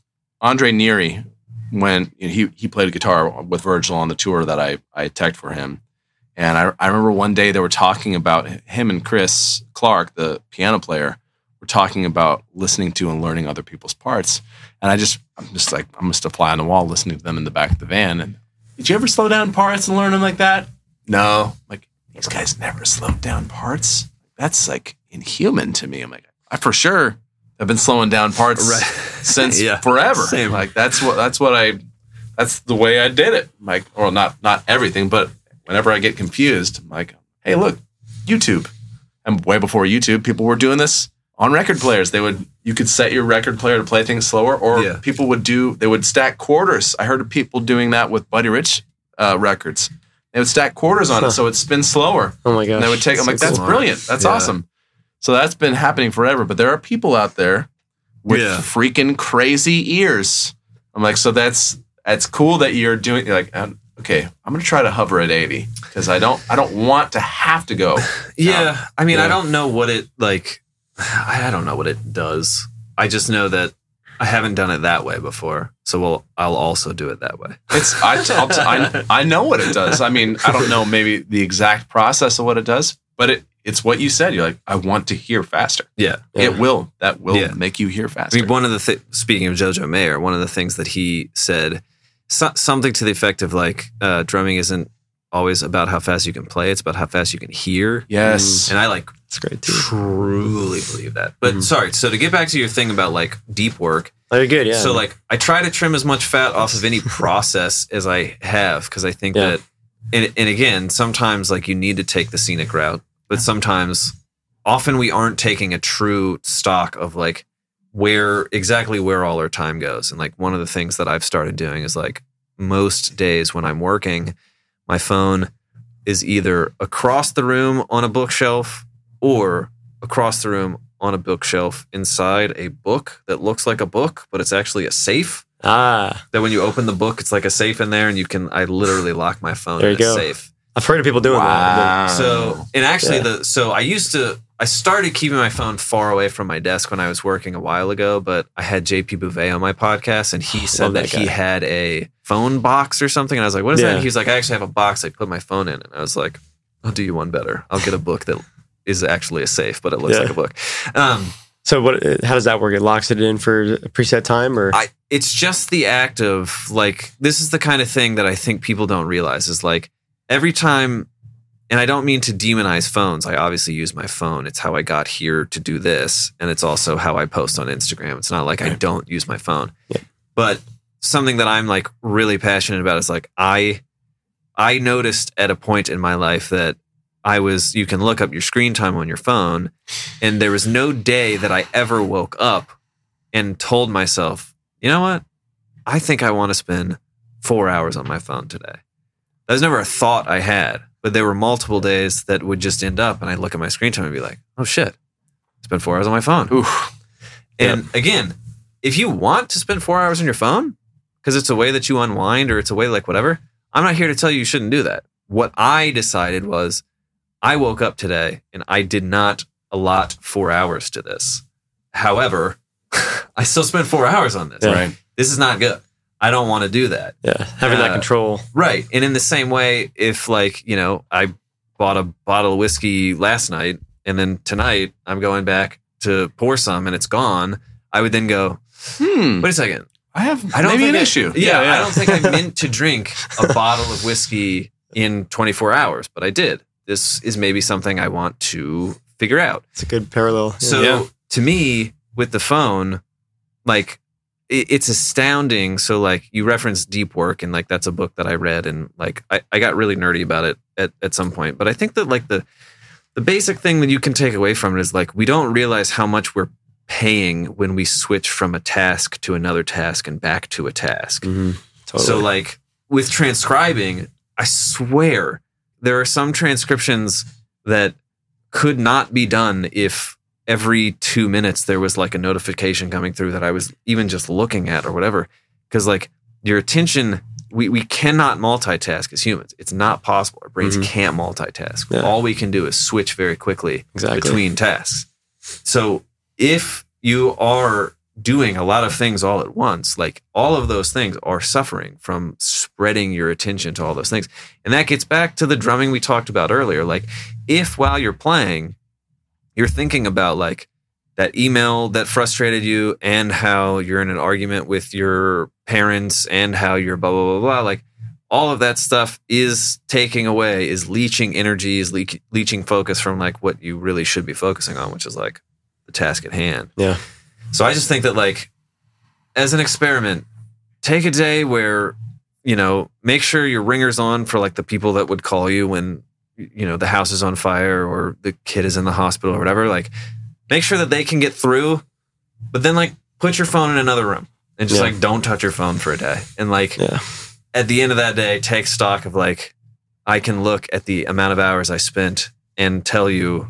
Andre Neary, when he played guitar with Virgil on the tour that I teched for him. And I remember one day they were talking about him and Chris Clark, the piano player, were talking about listening to and learning other people's parts. And I'm just like, I'm just a fly on the wall listening to them in the back of the van. And did you ever slow down parts and learn them like that? No. Like, these guys never slowed down parts. That's like inhuman to me. I'm like, I for sure have been slowing down parts since forever. Same. Like that's the way I did it. I'm like, or not everything, but whenever I get confused, I'm like, hey, look, YouTube. And way before YouTube, people were doing this. On record players, you could set your record player to play things slower, or people would stack quarters. I heard of people doing that with Buddy Rich records. They would stack quarters on it, so it'd spin slower. Oh my gosh. And they would take, I'm like, that's brilliant. That's awesome. So that's been happening forever. But there are people out there with freaking crazy ears. I'm like, so that's cool that you're doing, you're like, okay, I'm going to try to hover at 80 because I don't want to have to go. I mean, I don't know what it, like, I don't know what it does. I just know that I haven't done it that way before, so I'll also do it that way. I know what it does. I mean, I don't know maybe the exact process of what it does, but it's what you said. You're like, I want to hear faster. Yeah. It will. That will make you hear faster. I mean, speaking of Jojo Mayer, one of the things that he said, something to the effect of like, drumming isn't always about how fast you can play. It's about how fast you can hear. Yes. And I like it's great too. Truly believe that. But sorry, so to get back to your thing about like deep work. Oh, you're good, yeah. So like I try to trim as much fat off of any process as I have because I think that and again, sometimes like you need to take the scenic route, but often we aren't taking a true stock of like where all our time goes. And like one of the things that I've started doing is like most days when I'm working, my phone is either across the room on a bookshelf or across the room on a bookshelf inside a book that looks like a book, but it's actually a safe. That when you open the book, it's like a safe in there and I literally lock my phone in a safe. I've heard of people doing that. So, and actually I started keeping my phone far away from my desk when I was working a while ago, but I had JP Bouvet on my podcast and he said that he had a phone box or something. And I was like, what is that? And he was like, I actually have a box I put my phone in. And I was like, I'll do you one better. I'll get a book that is actually a safe, but it looks like a book. So how does that work? It locks it in for a preset time or? It's just the act of like, this is the kind of thing that I think people don't realize is like every time. And I don't mean to demonize phones. I obviously use my phone. It's how I got here to do this. And it's also how I post on Instagram. It's not like I don't use my phone. Yeah. But something that I'm like really passionate about is like I noticed at a point in my life that you can look up your screen time on your phone. And there was no day that I ever woke up and told myself, you know what? I think I want to spend 4 hours on my phone today. That was never a thought I had. But there were multiple days that would just end up and I'd look at my screen time and be like, oh shit, I spent 4 hours on my phone. Oof. And again, if you want to spend 4 hours on your phone, because it's a way that you unwind or it's a way like whatever, I'm not here to tell you shouldn't do that. What I decided was I woke up today and I did not allot 4 hours to this. However, I still spent 4 hours on this. Yeah. Right? This is not good. I don't want to do that. Yeah, having that control. Right. And in the same way, if like, you know, I bought a bottle of whiskey last night and then tonight I'm going back to pour some and it's gone, I would then go, wait a second. I don't think I have an issue. I don't think I meant to drink a bottle of whiskey in 24 hours, but I did. This is maybe something I want to figure out. It's a good parallel. So to me, with the phone, like, it's astounding. So like you referenced deep work and like that's a book that I read and like I got really nerdy about it at some point. But I think that like the basic thing that you can take away from it is like we don't realize how much we're paying when we switch from a task to another task and back to a task. Mm-hmm. Totally. So like with transcribing, I swear there are some transcriptions that could not be done if every 2 minutes there was like a notification coming through that I was even just looking at or whatever. Because like your attention, we cannot multitask as humans. It's not possible. Our brains can't multitask. Yeah. All we can do is switch very quickly between tasks. So if you are doing a lot of things all at once, like all of those things are suffering from spreading your attention to all those things. And that gets back to the drumming we talked about earlier. Like if while you're playing, you're thinking about like that email that frustrated you and how you're in an argument with your parents and how you're blah, blah, blah, blah. Like all of that stuff is taking away, is leeching energy, is leeching focus from like what you really should be focusing on, which is like the task at hand. Yeah. So I just think that like as an experiment, take a day where, you know, make sure your ringer's on for like the people that would call you when, you know, the house is on fire or the kid is in the hospital or whatever, like make sure that they can get through, but then like put your phone in another room and just like don't touch your phone for a day. And like at the end of that day, take stock of like, I can look at the amount of hours I spent and tell you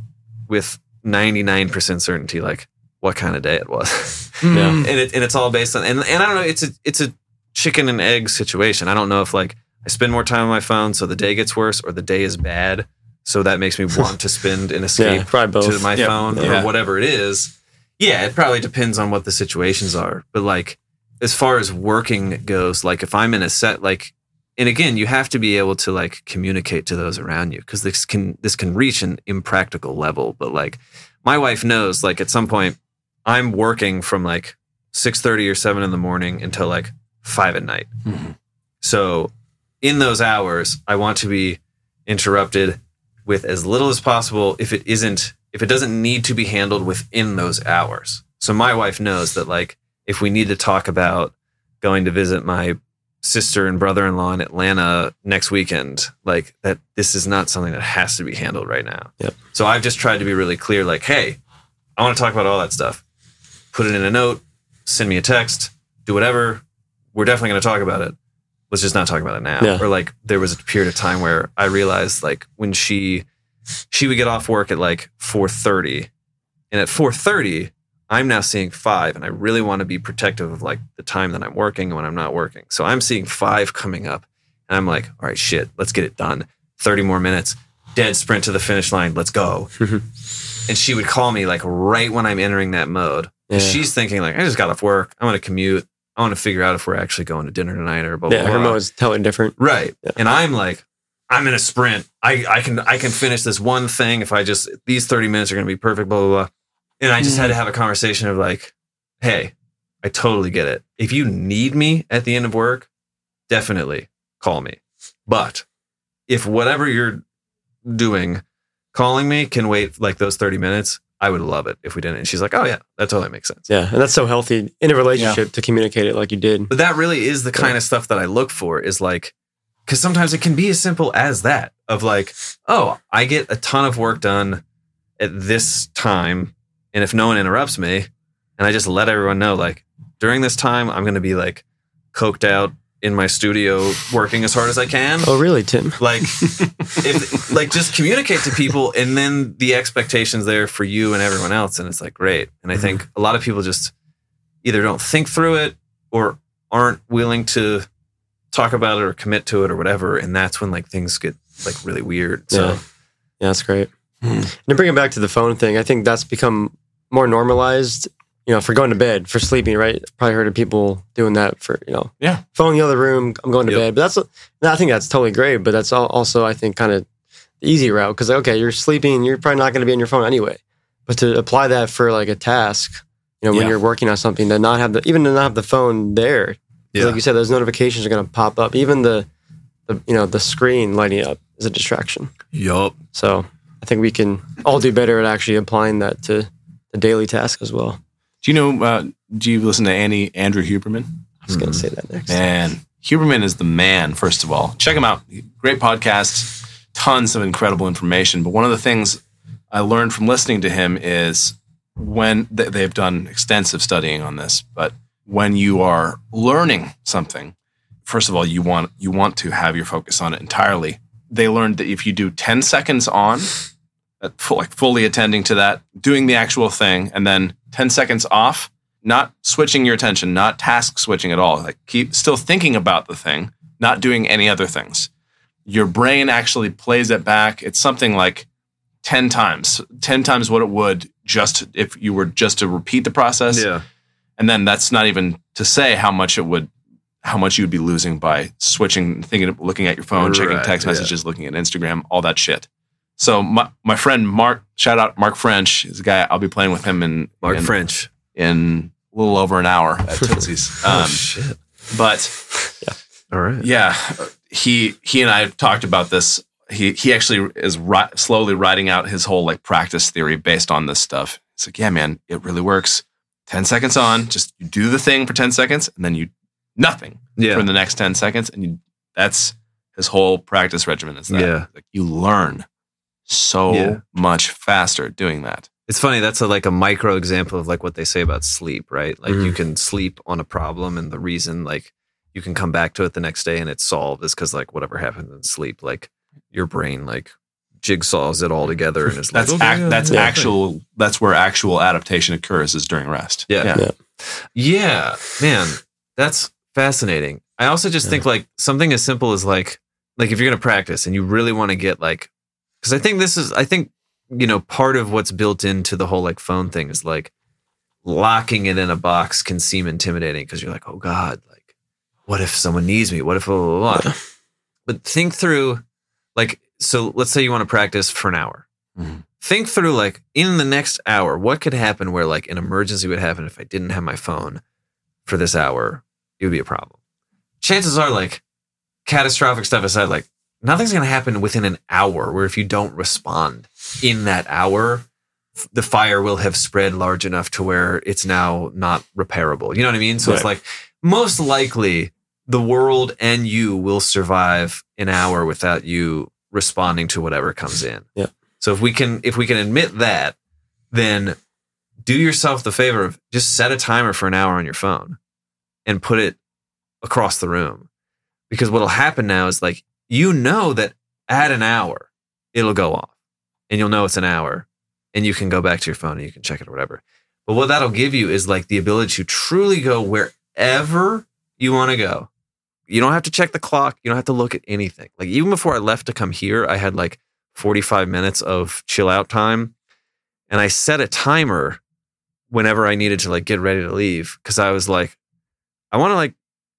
with 99% certainty, like what kind of day it was. And it's all based on, and I don't know, it's a chicken and egg situation. I don't know if like, I spend more time on my phone, so the day gets worse, or the day is bad, so that makes me want to spend an escape to my phone or whatever it is. Yeah, it probably depends on what the situations are. But like, as far as working goes, like if I'm in a set, like, and again, you have to be able to like communicate to those around you because this can reach an impractical level. But like, my wife knows, like at some point, I'm working from like 6:30 or 7 in the morning until like 5 at night. Mm-hmm. So in those hours, I want to be interrupted with as little as possible if it doesn't need to be handled within those hours. So my wife knows that, like, if we need to talk about going to visit my sister and brother-in-law in Atlanta next weekend, like, that this is not something that has to be handled right now. Yep. So I've just tried to be really clear, like, hey, I want to talk about all that stuff. Put it in a note, send me a text, do whatever. We're definitely going to talk about it. Let's just not talk about it now. Yeah. Or, like, there was a period of time where I realized, like, when she would get off work at like 4:30, and at 4:30 I'm now seeing 5, and I really want to be protective of, like, the time that I'm working and when I'm not working. So I'm seeing 5 coming up, and I'm like, all right, shit, let's get it done. 30 more minutes, dead sprint to the finish line. Let's go. And she would call me, like, right when I'm entering that mode. Yeah. She's thinking, like, I just got off work. I want to commute. I want to figure out if we're actually going to dinner tonight or blah, blah, blah. Yeah, her mom was totally different. Right. Yeah. And I'm like, I'm in a sprint. I can finish this one thing. If I just, these 30 minutes are going to be perfect, blah, blah, blah. And I just had to have a conversation of, like, hey, I totally get it. If you need me at the end of work, definitely call me. But if whatever you're doing, calling me can wait, like, those 30 minutes, I would love it if we didn't. And she's like, oh yeah, that totally makes sense. Yeah. And that's so healthy in a relationship to communicate it like you did. But that really is the kind of stuff that I look for, is like, because sometimes it can be as simple as that of, like, oh, I get a ton of work done at this time. And if no one interrupts me, and I just let everyone know, like, during this time, I'm going to be, like, coked out in my studio working as hard as I can. Oh, really, Tim? Like, just communicate to people, and then the expectation's there for you and everyone else. And it's like, great. And I think a lot of people just either don't think through it or aren't willing to talk about it or commit to it or whatever. And that's when, like, things get, like, really weird. So yeah, that's great. And to bring it back to the phone thing, I think that's become more normalized, you know, for going to bed, for sleeping, right? Probably heard of people doing that for, you know, phone in the other room, I'm going to bed. But I think that's totally great. But that's also, I think, kind of the easy route, because, okay, you're sleeping, you're probably not going to be on your phone anyway. But to apply that for, like, a task, you know, when you're working on something, to not have the phone there. Yeah. Like you said, those notifications are going to pop up. Even the screen lighting up is a distraction. Yup. So I think we can all do better at actually applying that to the daily task as well. Do you listen to Andrew Huberman? I was going to say that next. Man, Huberman is the man, first of all. Check him out. Great podcast, tons of incredible information. But one of the things I learned from listening to him is when they've done extensive studying on this, but when you are learning something, first of all, you want to have your focus on it entirely. They learned that if you do 10 seconds on, like fully attending to that, doing the actual thing, and then 10 seconds off, not switching your attention, not task switching at all, like keep still thinking about the thing, not doing any other things. Your brain actually plays it back. It's something like 10 times what it would just if you were just to repeat the process. Yeah. And then that's not even to say how much you would be losing by switching, thinking, looking at your phone, checking text messages, looking at Instagram, all that shit. So my friend Mark, shout out Mark French, is a guy I'll be playing with him in a little over an hour at Tootsie's. Oh, shit. But all right, yeah, he and I have talked about this. He actually is slowly writing out his whole, like, practice theory based on this stuff. It's like, yeah, man, it really works. 10 seconds on, just you do the thing for 10 seconds, and then you nothing for the next 10 seconds. And that's his whole practice regimen is that. Yeah. Like, you learn so much faster doing that. It's funny. That's like a micro example of, like, what they say about sleep, right? Like you can sleep on a problem, and the reason, like, you can come back to it the next day and it's solved is because, like, whatever happens in sleep, like, your brain, like, jigsaws it all together, and it's like that's where actual adaptation occurs is during rest. Yeah. Man, that's fascinating. I also just think, like, something as simple as like if you're gonna practice and you really want to get, like, because I think you know, part of what's built into the whole, like, phone thing is, like, locking it in a box can seem intimidating because you're like, oh God, like, what if someone needs me? What if blah, blah, blah. But think through, like. So let's say you want to practice for an hour. Mm-hmm. Think through, like, in the next hour, what could happen where, like, an emergency would happen if I didn't have my phone for this hour, it would be a problem. Chances are, like, catastrophic stuff aside, like, nothing's going to happen within an hour, where if you don't respond in that hour, the fire will have spread large enough to where it's now not repairable. You know what I mean? So It's like, most likely the world and you will survive an hour without you responding to whatever comes in. Yeah. So if we can admit that, then do yourself the favor of just set a timer for an hour on your phone and put it across the room. Because what'll happen now is, like, you know that at an hour it'll go off and you'll know it's an hour and you can go back to your phone and you can check it or whatever. But what that'll give you is, like, the ability to truly go wherever you want to go. You don't have to check the clock. You don't have to look at anything. Like, even before I left to come here, I had like 45 minutes of chill out time. And I set a timer whenever I needed to, like, get ready to leave. Cause I was like, I want to, like,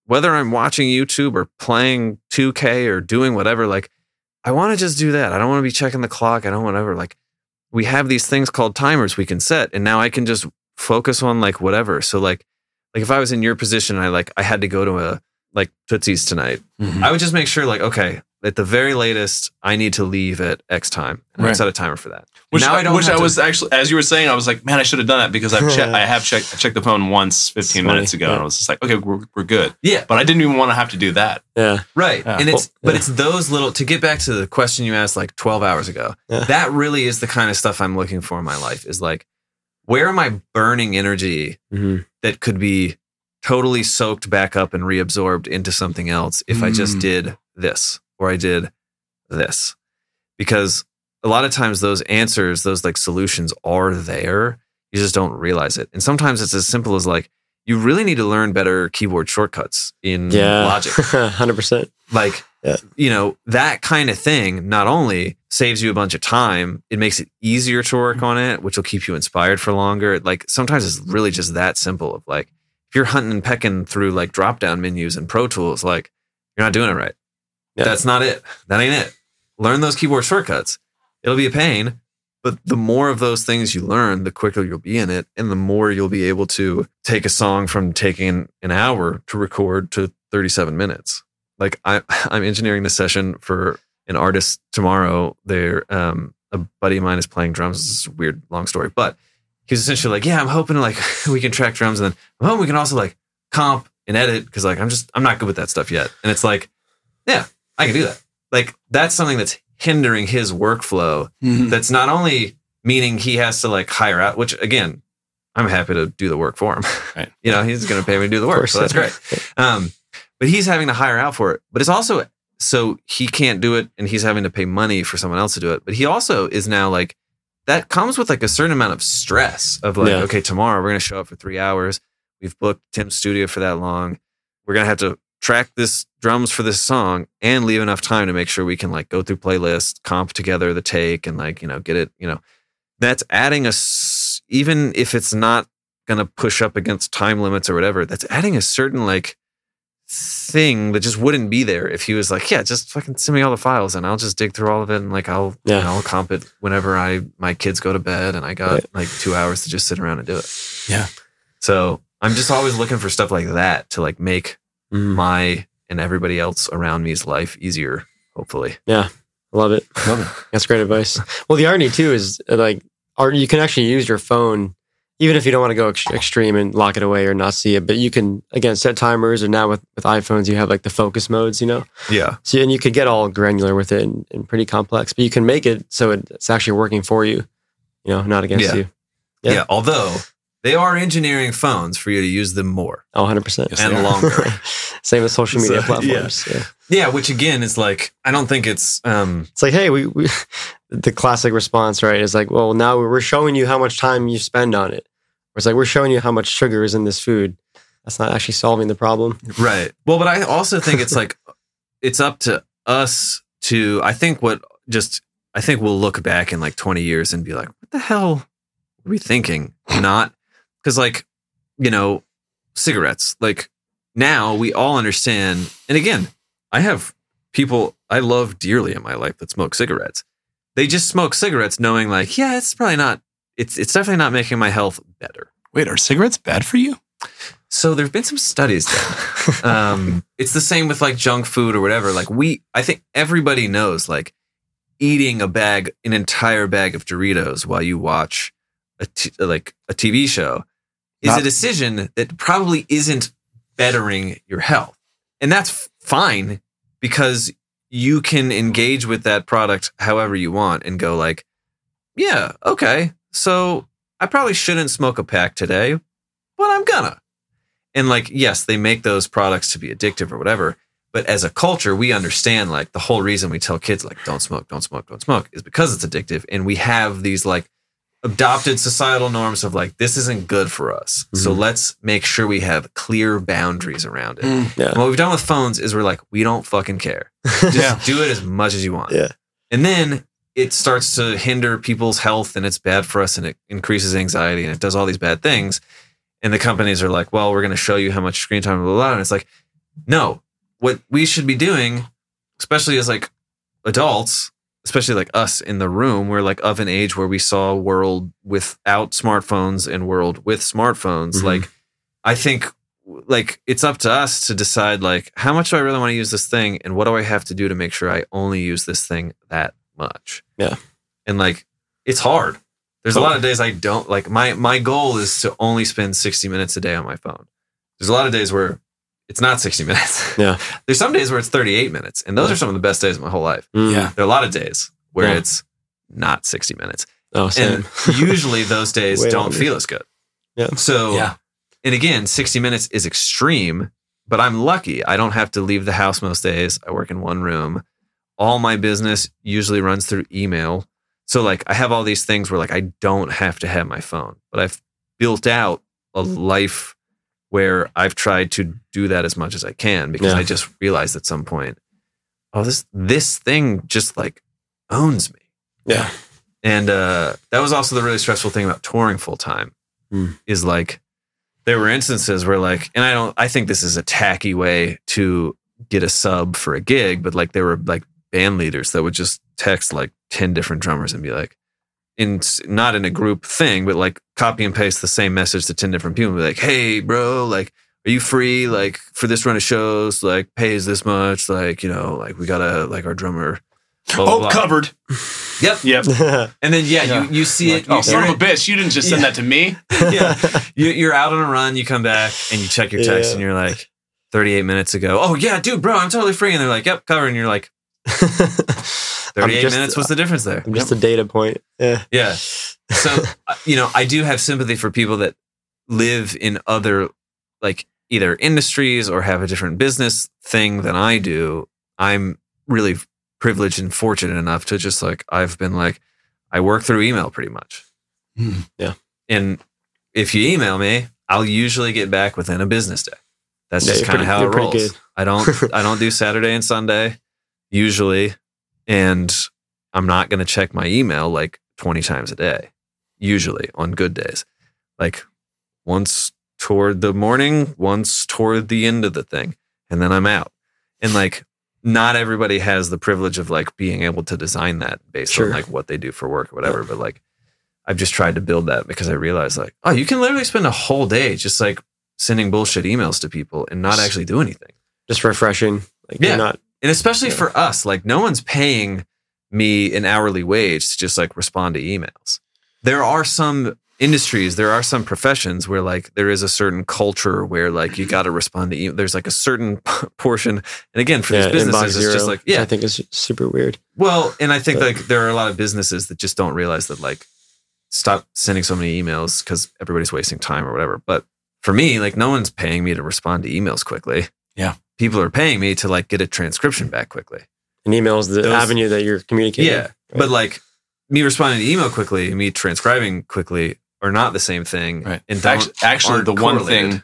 whether I'm watching YouTube or playing 2K or doing whatever, like, I want to just do that. I don't want to be checking the clock. I don't want to ever, like, we have these things called timers we can set. And now I can just focus on, like, whatever. So like if I was in your position and I had to go to a Tootsie's tonight, mm-hmm. I would just make sure, like, okay, at the very latest, I need to leave at X time. And I set a timer for that. Actually, as you were saying, I was like, man, I should have done that, because I checked the phone once 15 minutes ago. Yeah. And I was just like, okay, we're good. Yeah. But I didn't even want to have to do that. Yeah. Right. Yeah. And it's those little, to get back to the question you asked like 12 hours ago, that really is the kind of stuff I'm looking for in my life, is like, where am I burning energy that could be totally soaked back up and reabsorbed into something else if I just did this or I did this? Because a lot of times those answers, those, like, solutions are there. You just don't realize it. And sometimes it's as simple as, like, you really need to learn better keyboard shortcuts in Logic. 100%. Like, you know, that kind of thing not only saves you a bunch of time, it makes it easier to work on it, which will keep you inspired for longer. Like, sometimes it's really just that simple of, like, if you're hunting and pecking through, like, drop-down menus and Pro Tools, like, you're not doing it right. Yeah. That's not it. That ain't it. Learn those keyboard shortcuts. It'll be a pain, but the more of those things you learn, the quicker you'll be in it, and the more you'll be able to take a song from taking an hour to record to 37 minutes. Like, I'm engineering this session for an artist tomorrow. They're a buddy of mine is playing drums. This is a weird, long story, but he's essentially like, yeah, I'm hoping, like, we can track drums, and then I'm hoping we can also, like, comp and edit, because, like, I'm not good with that stuff yet. And it's like, yeah, I can do that. Like, that's something that's hindering his workflow. Mm-hmm. That's not only meaning he has to, like, hire out, which, again, I'm happy to do the work for him. Right. You know, he's going to pay me to do the work. So that's great. But he's having to hire out for it. But it's also, so he can't do it and he's having to pay money for someone else to do it. But he also is now, like, that comes with, like, a certain amount of stress of, like, okay, tomorrow we're going to show up for 3 hours. We've booked Tim's studio for that long. We're going to have to track this drums for this song and leave enough time to make sure we can, like, go through playlists, comp together the take, and, like, you know, get it, you know. That's adding even if it's not going to push up against time limits or whatever, that's adding a certain, like, thing that just wouldn't be there if he was like, yeah, just fucking send me all the files and I'll just dig through all of it, and, like, I'll comp it whenever my kids go to bed and I got like 2 hours to just sit around and do it. Yeah. So I'm just always looking for stuff like that to, like, make my and everybody else around me's life easier, hopefully. Yeah. Love it. That's great advice. Well, the irony too is, like, you can actually use your phone, even if you don't want to go extreme and lock it away or not see it, but you can, again, set timers, and now with iPhones, you have, like, the focus modes, you know? Yeah. So, and you could get all granular with it and pretty complex, but you can make it so it's actually working for you, you know, not against you. Yeah. Although they are engineering phones for you to use them more. Oh, 100%. Yes, and longer. Same as social media platforms. Yeah. Yeah, which, again, is, like, I don't think it's... it's like, hey, we the classic response, right, is like, well, now we're showing you how much time you spend on it. Or it's like, we're showing you how much sugar is in this food. That's not actually solving the problem. Right. Well, but I also think it's, like, it's up to us to... I think we'll look back in, like, 20 years and be like, what the hell were we thinking? Not... Because, like, you know, cigarettes, like, now we all understand. And again, I have people I love dearly in my life that smoke cigarettes. They just smoke cigarettes knowing, like, yeah, it's probably not, it's definitely not making my health better. Wait, are cigarettes bad for you? So there've been some studies done. It's the same with like junk food or whatever. Like I think everybody knows like eating an entire bag of Doritos while you watch a TV show is a decision that probably isn't bettering your health. And that's fine because you can engage with that product however you want and go like, yeah, okay. So I probably shouldn't smoke a pack today, but I'm gonna. And like, yes, they make those products to be addictive or whatever. But as a culture, we understand like the whole reason we tell kids like, don't smoke is because it's addictive. And we have these like adopted societal norms of like, this isn't good for us. Mm-hmm. So let's make sure we have clear boundaries around it. Yeah. And what we've done with phones is we're like, we don't fucking care. Just do it as much as you want. Yeah. And then it starts to hinder people's health and it's bad for us and it increases anxiety and it does all these bad things. And the companies are like, well, we're going to show you how much screen time, blah, blah, blah. And it's like, no, what we should be doing, especially as like adults, especially like us in the room, we're like of an age where we saw a world without smartphones and world with smartphones. Mm-hmm. Like, I think like it's up to us to decide like, how much do I really want to use this thing? And what do I have to do to make sure I only use this thing that much? Yeah. And like, it's hard. There's a lot of days I don't like my goal is to only spend 60 minutes a day on my phone. There's a lot of days where it's not 60 minutes. Yeah. There's some days where it's 38 minutes. And those are some of the best days of my whole life. Mm. Yeah. There are a lot of days where it's not 60 minutes. Oh, same. And usually those days don't feel as good. Yeah. So, and again, 60 minutes is extreme, but I'm lucky. I don't have to leave the house most days. I work in one room. All my business usually runs through email. So like I have all these things where like I don't have to have my phone, but I've built out a life where I've tried to do that as much as I can because I just realized at some point, oh, this thing just like owns me. Yeah. And that was also the really stressful thing about touring full time is like there were instances where like, and I think this is a tacky way to get a sub for a gig, but like there were like band leaders that would just text like 10 different drummers and be like, not in a group thing, but like copy and paste the same message to 10 different people and be like, hey bro, like, are you free? Like for this run of shows, like pays this much. Like, you know, like we gotta like our drummer. Blah, blah, blah. Covered. Yep. And then, you see like, it. Oh, son of a bitch. You didn't just send that to me. You're out on a run. You come back and you check your text and you're like 38 minutes ago. Oh yeah, dude, bro, I'm totally free. And they're like, yep, covered. And you're like, 38 minutes, what's the difference there? I'm just a data point. Yeah. So, you know, I do have sympathy for people that live in other, like, either industries or have a different business thing than I do. I'm really privileged and fortunate enough to just, like, I've been, like, I work through email pretty much. Yeah. And if you email me, I'll usually get back within a business day. That's just kind of how it rolls. I don't do Saturday and Sunday. Usually, and I'm not going to check my email like 20 times a day, usually on good days, like once toward the morning, once toward the end of the thing, and then I'm out. And like, not everybody has the privilege of like being able to design that based on like what they do for work or whatever. But like, I've just tried to build that because I realized like, oh, you can literally spend a whole day just like sending bullshit emails to people and not actually do anything. Just refreshing. Like you're not. And especially for us, like no one's paying me an hourly wage to just like respond to emails. There are some industries, there are some professions where like there is a certain culture where like you got to respond to email. There's like a certain portion. And again, for these businesses, it's just like, I think it's super weird. Well, and I think like there are a lot of businesses that just don't realize that like stop sending so many emails because everybody's wasting time or whatever. But for me, like no one's paying me to respond to emails quickly. Yeah. People are paying me to like get a transcription back quickly. And email is the avenue that you're communicating. Yeah. Right. But like me responding to email quickly and me transcribing quickly are not the same thing. Right. And actually the one thing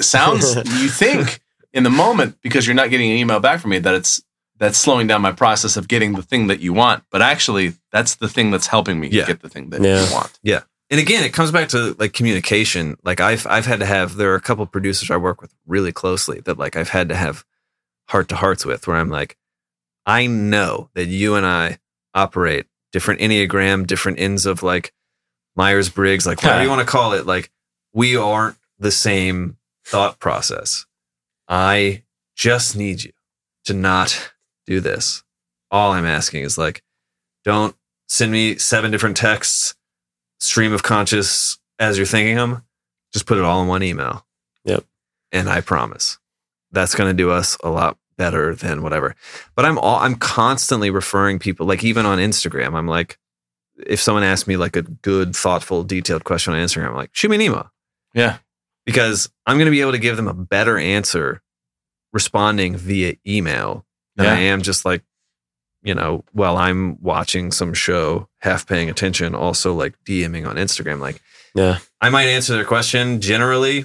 sounds, you think in the moment, because you're not getting an email back from me, that that's slowing down my process of getting the thing that you want. But actually that's the thing that's helping me get the thing that you want. Yeah. And again, it comes back to like communication. Like I've had to have, there are a couple of producers I work with really closely that like I've had to have heart to hearts with where I'm like, I know that you and I operate different Enneagram, different ends of like Myers-Briggs, like whatever you want to call it. Like we aren't the same thought process. I just need you to not do this. All I'm asking is, like, don't send me 7 different texts, stream of conscious as you're thinking them. Just put it all in one email. Yep. And I promise that's going to do us a lot better than whatever. But I'm constantly referring people, like even on Instagram, I'm like, if someone asks me like a good, thoughtful, detailed question on Instagram, I'm like, shoot me an email. Yeah. Because I'm going to be able to give them a better answer responding via email than I am just like, you know, while I'm watching some show, half paying attention, also like DMing on Instagram. Like, I might answer their question generally.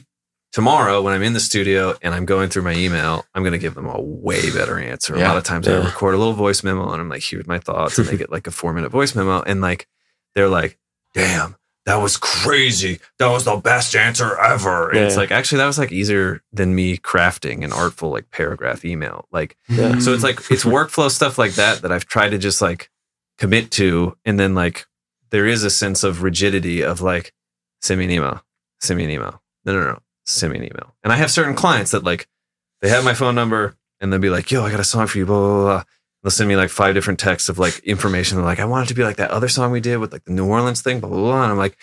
Tomorrow when I'm in the studio and I'm going through my email, I'm going to give them a way better answer. A lot of times I record a little voice memo and I'm like, here's my thoughts. And they get like a 4-minute voice memo. And like, they're like, damn, that was crazy. That was the best answer ever. And it's like, actually, that was like easier than me crafting an artful like paragraph email. Like, so it's like, it's workflow stuff like that, that I've tried to just like commit to. And then like, there is a sense of rigidity of like, send me an email, send me an email. No. Send me an email. And I have certain clients that like, they have my phone number and they'll be like, yo, I got a song for you, blah, blah, blah. They'll send me like 5 different texts of like information. They're like, I want it to be like that other song we did with like the New Orleans thing, blah, blah, blah. And I'm like,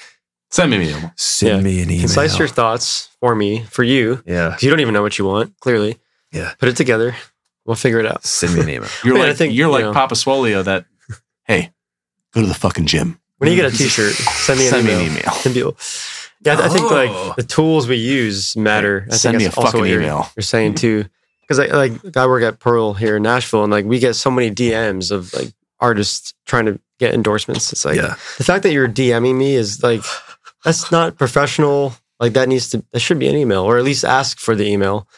send me an email. Send me an email. Concise your thoughts for me, for you. Yeah. You don't even know what you want, clearly. Yeah. Put it together. We'll figure it out. Send me an email. You're like Papa Swolio that, hey, go to the fucking gym. When you get a t-shirt, send me an email. Tim Buell. Yeah, I think like the tools we use matter. I send think that's me a also fucking email. You're saying too, because like I work at Pearl here in Nashville, and like we get so many DMs of like artists trying to get endorsements. It's like the fact that you're DMing me is like that's not professional. Like that should be an email, or at least ask for the email.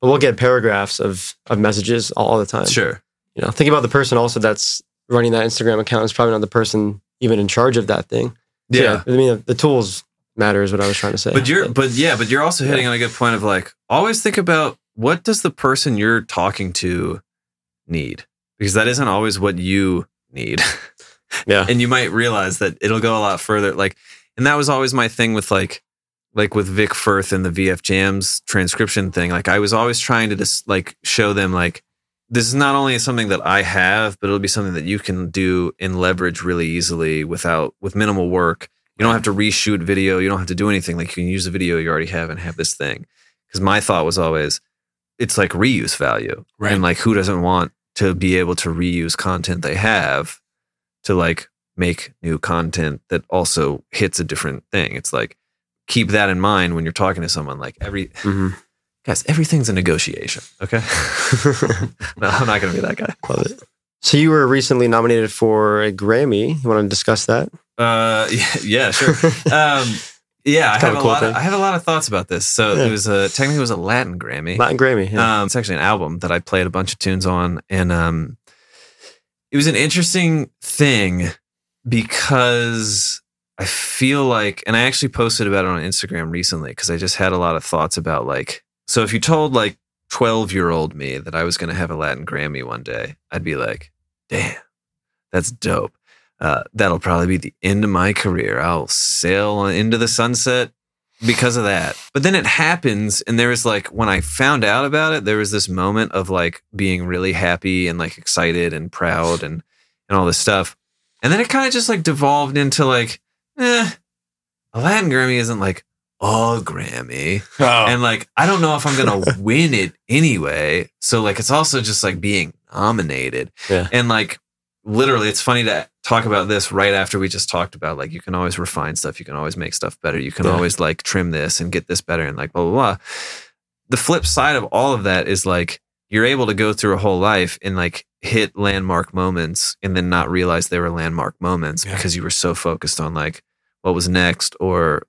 But we'll get paragraphs of messages all the time. Sure, you know, think about the person also that's running that Instagram account is probably not the person even in charge of that thing. Yeah, I mean the tools matter is what I was trying to say. But you're also hitting on a good point of like, always think about what does the person you're talking to need? Because that isn't always what you need. Yeah. And you might realize that it'll go a lot further. Like, and that was always my thing with like with Vic Firth and the VF Jams transcription thing. Like I was always trying to just like show them like, this is not only something that I have, but it'll be something that you can do and leverage really easily with minimal work. You don't have to reshoot video. You don't have to do anything. Like you can use the video you already have and have this thing. Because my thought was always, it's like reuse value. Right. And like who doesn't want to be able to reuse content they have to like make new content that also hits a different thing. It's like, keep that in mind when you're talking to someone. Like guys, everything's a negotiation. Okay. No, I'm not going to be that guy. Love it. So you were recently nominated for a Grammy. You want to discuss that? Yeah, sure. I have a lot of thoughts about this. So it was technically a Latin Grammy. Latin Grammy. Yeah. It's actually an album that I played a bunch of tunes on, and it was an interesting thing because I feel like, and I actually posted about it on Instagram recently because I just had a lot of thoughts about like, so if you told like 12-year-old me that I was going to have a Latin Grammy one day, I'd be like, damn, that's dope. That'll probably be the end of my career. I'll sail into the sunset because of that. But then it happens. And there was like, when I found out about it, there was this moment of like being really happy and like excited and proud and all this stuff. And then it kind of just like devolved into like, a Latin Grammy isn't like a Grammy. Oh. And like, I don't know if I'm going to win it anyway. So like, it's also just like being nominated. Yeah. And like, literally, it's funny to talk about this right after we just talked about like you can always refine stuff, you can always make stuff better, you can always like trim this and get this better and like blah blah blah. The flip side of all of that is like you're able to go through a whole life and like hit landmark moments and then not realize they were landmark moments because you were so focused on like what was next, or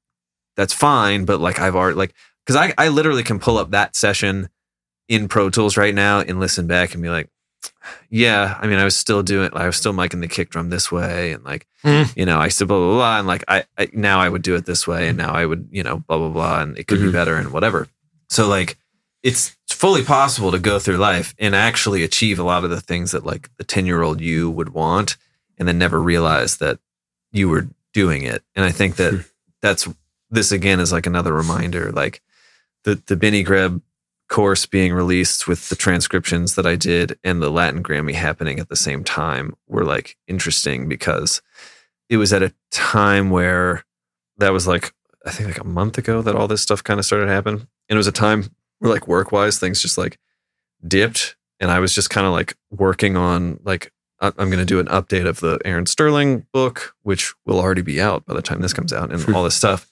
that's fine, but like I've already like, because I literally can pull up that session in Pro Tools right now and listen back and be like, yeah, I mean, I was still miking the kick drum this way, and like, you know, I said blah blah blah, and like, I now I would do it this way, and now I would, you know, blah blah blah, and it could be better and whatever. So like, it's fully possible to go through life and actually achieve a lot of the things that like the 10-year-old you would want, and then never realize that you were doing it. And I think that that's this again is like another reminder, like the Benny Greb course being released with the transcriptions that I did and the Latin Grammy happening at the same time were like interesting, because it was at a time where that was like, I think like a month ago that all this stuff kind of started to happen. And it was a time where like work-wise things just like dipped. And I was just kind of like working on like, I'm going to do an update of the Aaron Sterling book, which will already be out by the time this comes out, and all this stuff.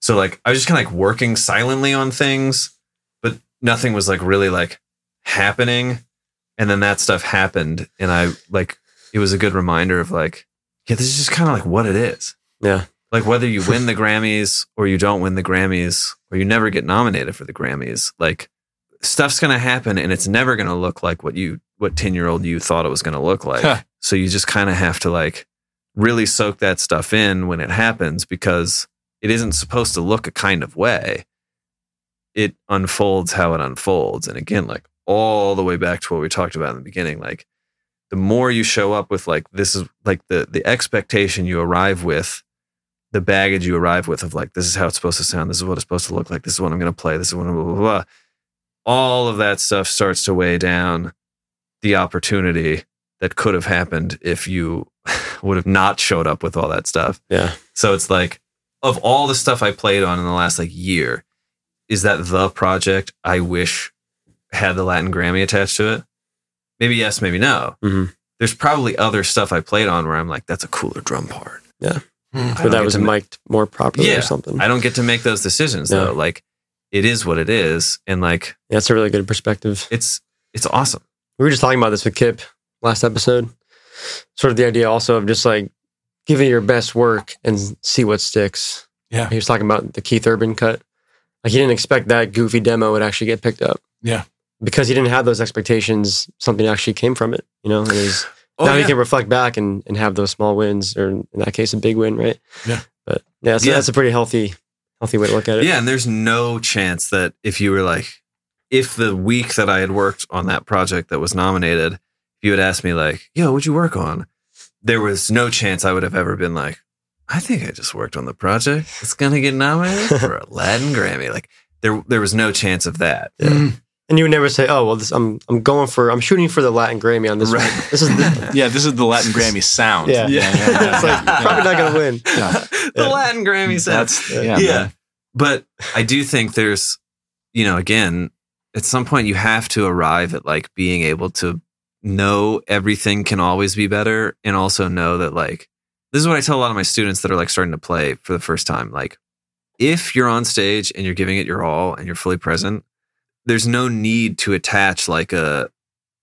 So like, I was just kind of like working silently on things, but nothing was like really like happening. And then that stuff happened. And I like, it was a good reminder of like, yeah, this is just kind of like what it is. Yeah. Like whether you win the Grammys or you don't win the Grammys or you never get nominated for the Grammys, like stuff's going to happen and it's never going to look like what 10-year-old you thought it was going to look like. Huh. So you just kind of have to like really soak that stuff in when it happens, because it isn't supposed to look a kind of way. It unfolds how it unfolds. And again, like all the way back to what we talked about in the beginning, like the more you show up with like, this is like the expectation you arrive with, the baggage you arrive with of like, this is how it's supposed to sound, this is what it's supposed to look like, this is what I'm going to play, this is what I'm blah, blah, blah. All of that stuff starts to weigh down the opportunity that could have happened if you would have not showed up with all that stuff. Yeah. So it's like, of all the stuff I played on in the last like year, is that the project I wish had the Latin Grammy attached to it? Maybe yes, maybe no. Mm-hmm. There's probably other stuff I played on where I'm like, that's a cooler drum part. Yeah. Or that was mic'd more properly or something. I don't get to make those decisions though. Like it is what it is. And like, that's a really good perspective. It's awesome. We were just talking about this with Kip last episode, sort of the idea also of just like give it your best work and see what sticks. Yeah. He was talking about the Keith Urban cut. Like he didn't expect that goofy demo would actually get picked up. Yeah. Because he didn't have those expectations, something actually came from it, you know, and it was, now you can reflect back and have those small wins, or in that case, a big win, right? Yeah. But yeah, so that's a pretty healthy way to look at it. Yeah, and there's no chance that if you were like, if the week that I had worked on that project that was nominated, if you had asked me like, yo, what'd you work on? There was no chance I would have ever been like, I think I just worked on the project that's going to get nominated for a Latin Grammy. Like there was no chance of that. Yeah. Mm-hmm. And you would never say, "Oh, well, this, I'm shooting for the Latin Grammy on this." Right. One. This is the Latin Grammy sound. Yeah. It's like probably not gonna win. Yeah. The Latin Grammy sound. But I do think there's, you know, again, at some point you have to arrive at like being able to know everything can always be better, and also know that like this is what I tell a lot of my students that are like starting to play for the first time. Like, if you're on stage and you're giving it your all and you're fully present, there's no need to attach like a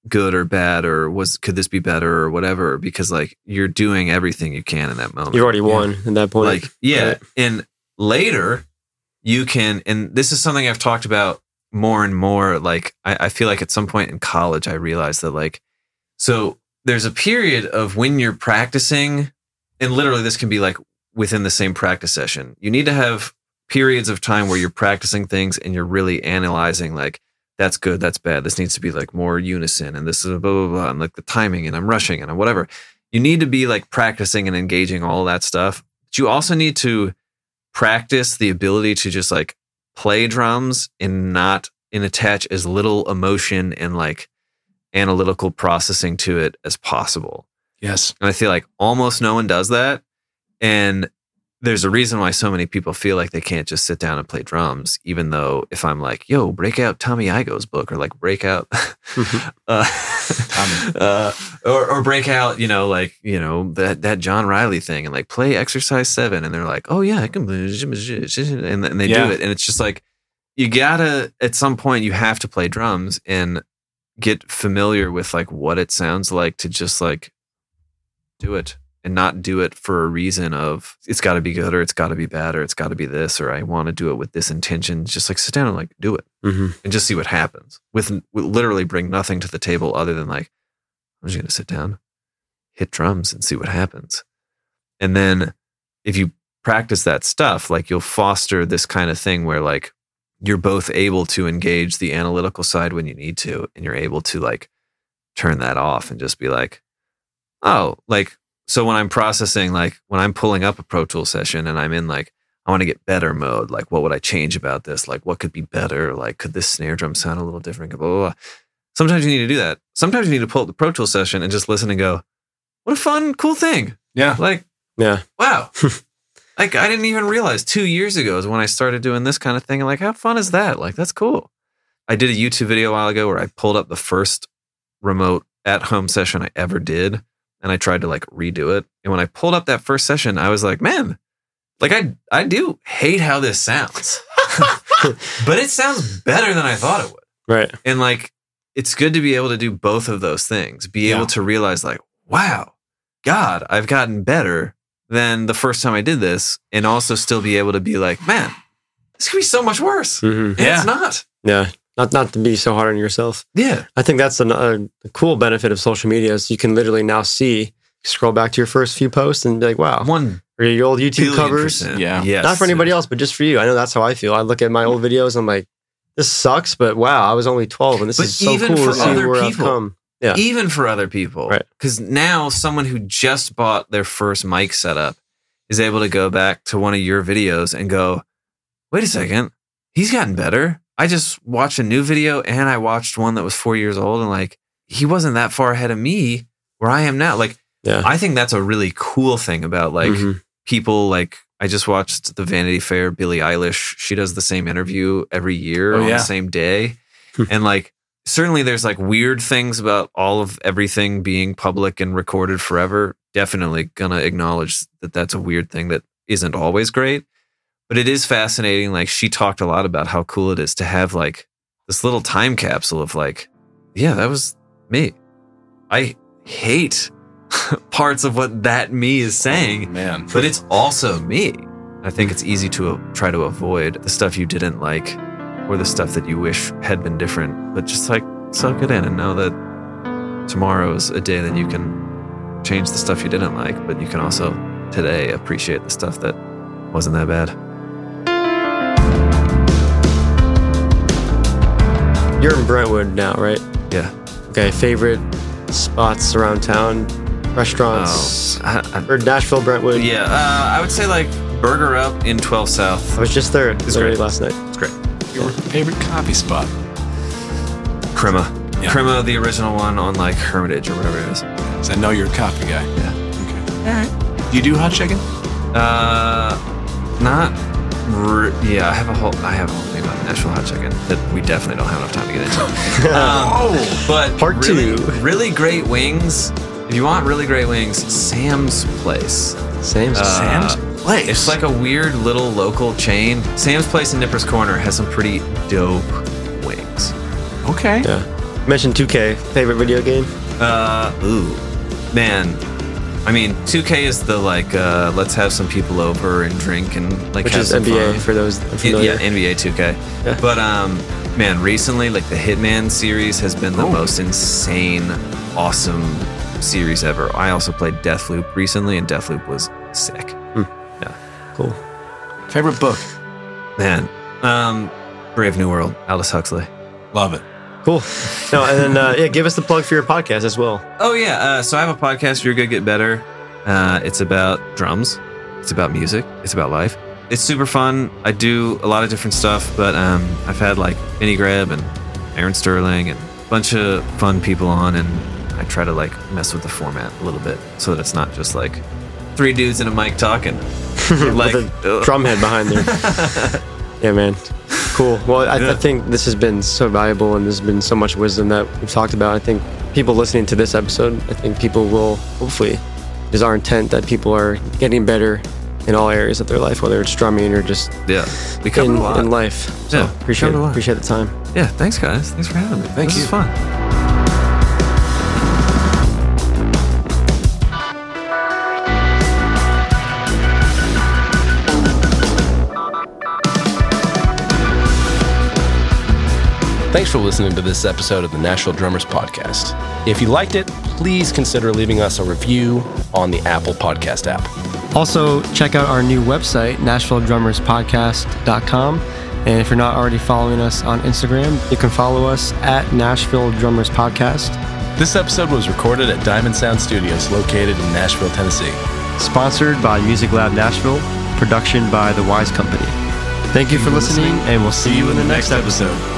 good or bad or could this be better or whatever, because like you're doing everything you can in that moment. You already won at that point. Like, right. And later you can, and this is something I've talked about more and more. Like I feel like at some point in college, I realized that like, so there's a period of when you're practicing, and literally this can be like within the same practice session, you need to have periods of time where you're practicing things and you're really analyzing like, that's good, that's bad, this needs to be like more unison, and this is a blah, blah, blah, and like the timing, and I'm rushing, and I'm whatever. You need to be like practicing and engaging all that stuff. But you also need to practice the ability to just like play drums and attach as little emotion and like analytical processing to it as possible. Yes. And I feel like almost no one does that. And there's a reason why so many people feel like they can't just sit down and play drums, even though if I'm like, yo, break out Tommy Igoe's book, or like break out, or break out, you know, like, you know, that John Riley thing and like play exercise 7. And they're like, oh yeah, I can, and they do it. And it's just like, you gotta, at some point you have to play drums and get familiar with like what it sounds like to just like do it. And not do it for a reason of it's got to be good or it's got to be bad or it's got to be this or I want to do it with this intention. Just like sit down and like do it and just see what happens. With literally bring nothing to the table other than like, I'm just going to sit down, hit drums and see what happens. And then if you practice that stuff, like you'll foster this kind of thing where like you're both able to engage the analytical side when you need to, and you're able to like turn that off and just be like, oh, like, so when I'm processing, like when I'm pulling up a Pro Tools session and I'm in like, I want to get better mode. Like, what would I change about this? Like, what could be better? Like, could this snare drum sound a little different? Blah, blah, blah. Sometimes you need to do that. Sometimes you need to pull up the Pro Tools session and just listen and go, what a fun, cool thing. Yeah. Like, yeah. Wow. Like, I didn't even realize 2 years ago is when I started doing this kind of thing. And like, how fun is that? Like, that's cool. I did a YouTube video a while ago where I pulled up the first remote at home session I ever did. And I tried to like redo it. And when I pulled up that first session, I was like, man, like I do hate how this sounds, but it sounds better than I thought it would. Right. And like, it's good to be able to do both of those things, be able to realize like, wow, God, I've gotten better than the first time I did this, and also still be able to be like, man, this could be so much worse. Mm-hmm. Yeah. It's not. Yeah. Not to be so hard on yourself. Yeah. I think that's another cool benefit of social media is you can literally now see, scroll back to your first few posts and be like, wow. Or your old YouTube covers. Yeah. Yes. Not for anybody else, but just for you. I know that's how I feel. I look at my old videos and I'm like, this sucks, but wow, I was only 12 and this is so cool to see where I've come. Yeah. Even for other people. Right. Because now someone who just bought their first mic setup is able to go back to one of your videos and go, wait a second, he's gotten better. I just watched a new video and I watched one that was 4 years old and like, he wasn't that far ahead of me where I am now. Like, yeah. I think that's a really cool thing about like people. Like, I just watched the Vanity Fair, Billie Eilish. She does the same interview every year on the same day. And like, certainly there's like weird things about all of everything being public and recorded forever. Definitely gonna acknowledge that that's a weird thing that isn't always great. But it is fascinating. Like, she talked a lot about how cool it is to have like this little time capsule of like, yeah, that was me. I hate parts of what that me is saying, man. But it's also me. I think it's easy to try to avoid the stuff you didn't like or the stuff that you wish had been different, but just like suck it in and know that tomorrow is a day that you can change the stuff you didn't like, but you can also today appreciate the stuff that wasn't that bad. You're in Brentwood now, right? Yeah. Okay, favorite spots around town, restaurants, or Nashville, Brentwood? Yeah, I would say like Burger Up in 12 South. I was just there. It was great last night. It's great. Your favorite coffee spot? Crema. Yeah. Crema, the original one on like Hermitage or whatever it is. Because I know you're a coffee guy. Yeah. Okay. All right. Do you do hot chicken? Yeah, I have a whole thing about Nashville hot chicken that we definitely don't have enough time to get into. But part two, really great wings. If you want really great wings, Sam's Place. Sam's Place. It's like a weird little local chain. Sam's Place in Nippers Corner has some pretty dope wings. Okay. Yeah. You mentioned 2K. Favorite video game? Man. I mean, 2K is the like, let's have some people over and drink and like. Which have is some NBA fun. For those familiar. Yeah, NBA 2K. Yeah. But man, recently like the Hitman series has been the most insane, awesome series ever. I also played Deathloop recently, and Deathloop was sick. Yeah, cool. Favorite book, man. Brave New World, Aldous Huxley. Love it. Cool. No, and then give us the plug for your podcast as well. Oh yeah, so I have a podcast, You're Gonna Get Better. It's about drums, it's about music, it's about life. It's super fun. I do a lot of different stuff, but I've had like Benny Greb and Aaron Sterling and a bunch of fun people on, and I try to like mess with the format a little bit so that it's not just like three dudes and a mic talking. Like a drum head behind there. Yeah, man. Cool. Well, I think this has been so valuable, and there's been so much wisdom that we've talked about. I think people listening to this episode, I think people will, hopefully, is our intent that people are getting better in all areas of their life, whether it's drumming or just in life. So appreciate the time. Yeah, thanks guys. Thanks for having me. Thank you. This was fun. Thanks for listening to this episode of the Nashville Drummers Podcast. If you liked it, please consider leaving us a review on the Apple Podcast app. Also, check out our new website, NashvilleDrummersPodcast.com. And if you're not already following us on Instagram, you can follow us at Nashville Drummers Podcast. This episode was recorded at Diamond Sound Studios, located in Nashville, Tennessee. Sponsored by Music Lab Nashville. production by The Wise Company. Thank you for listening, and we'll see you in the next episode.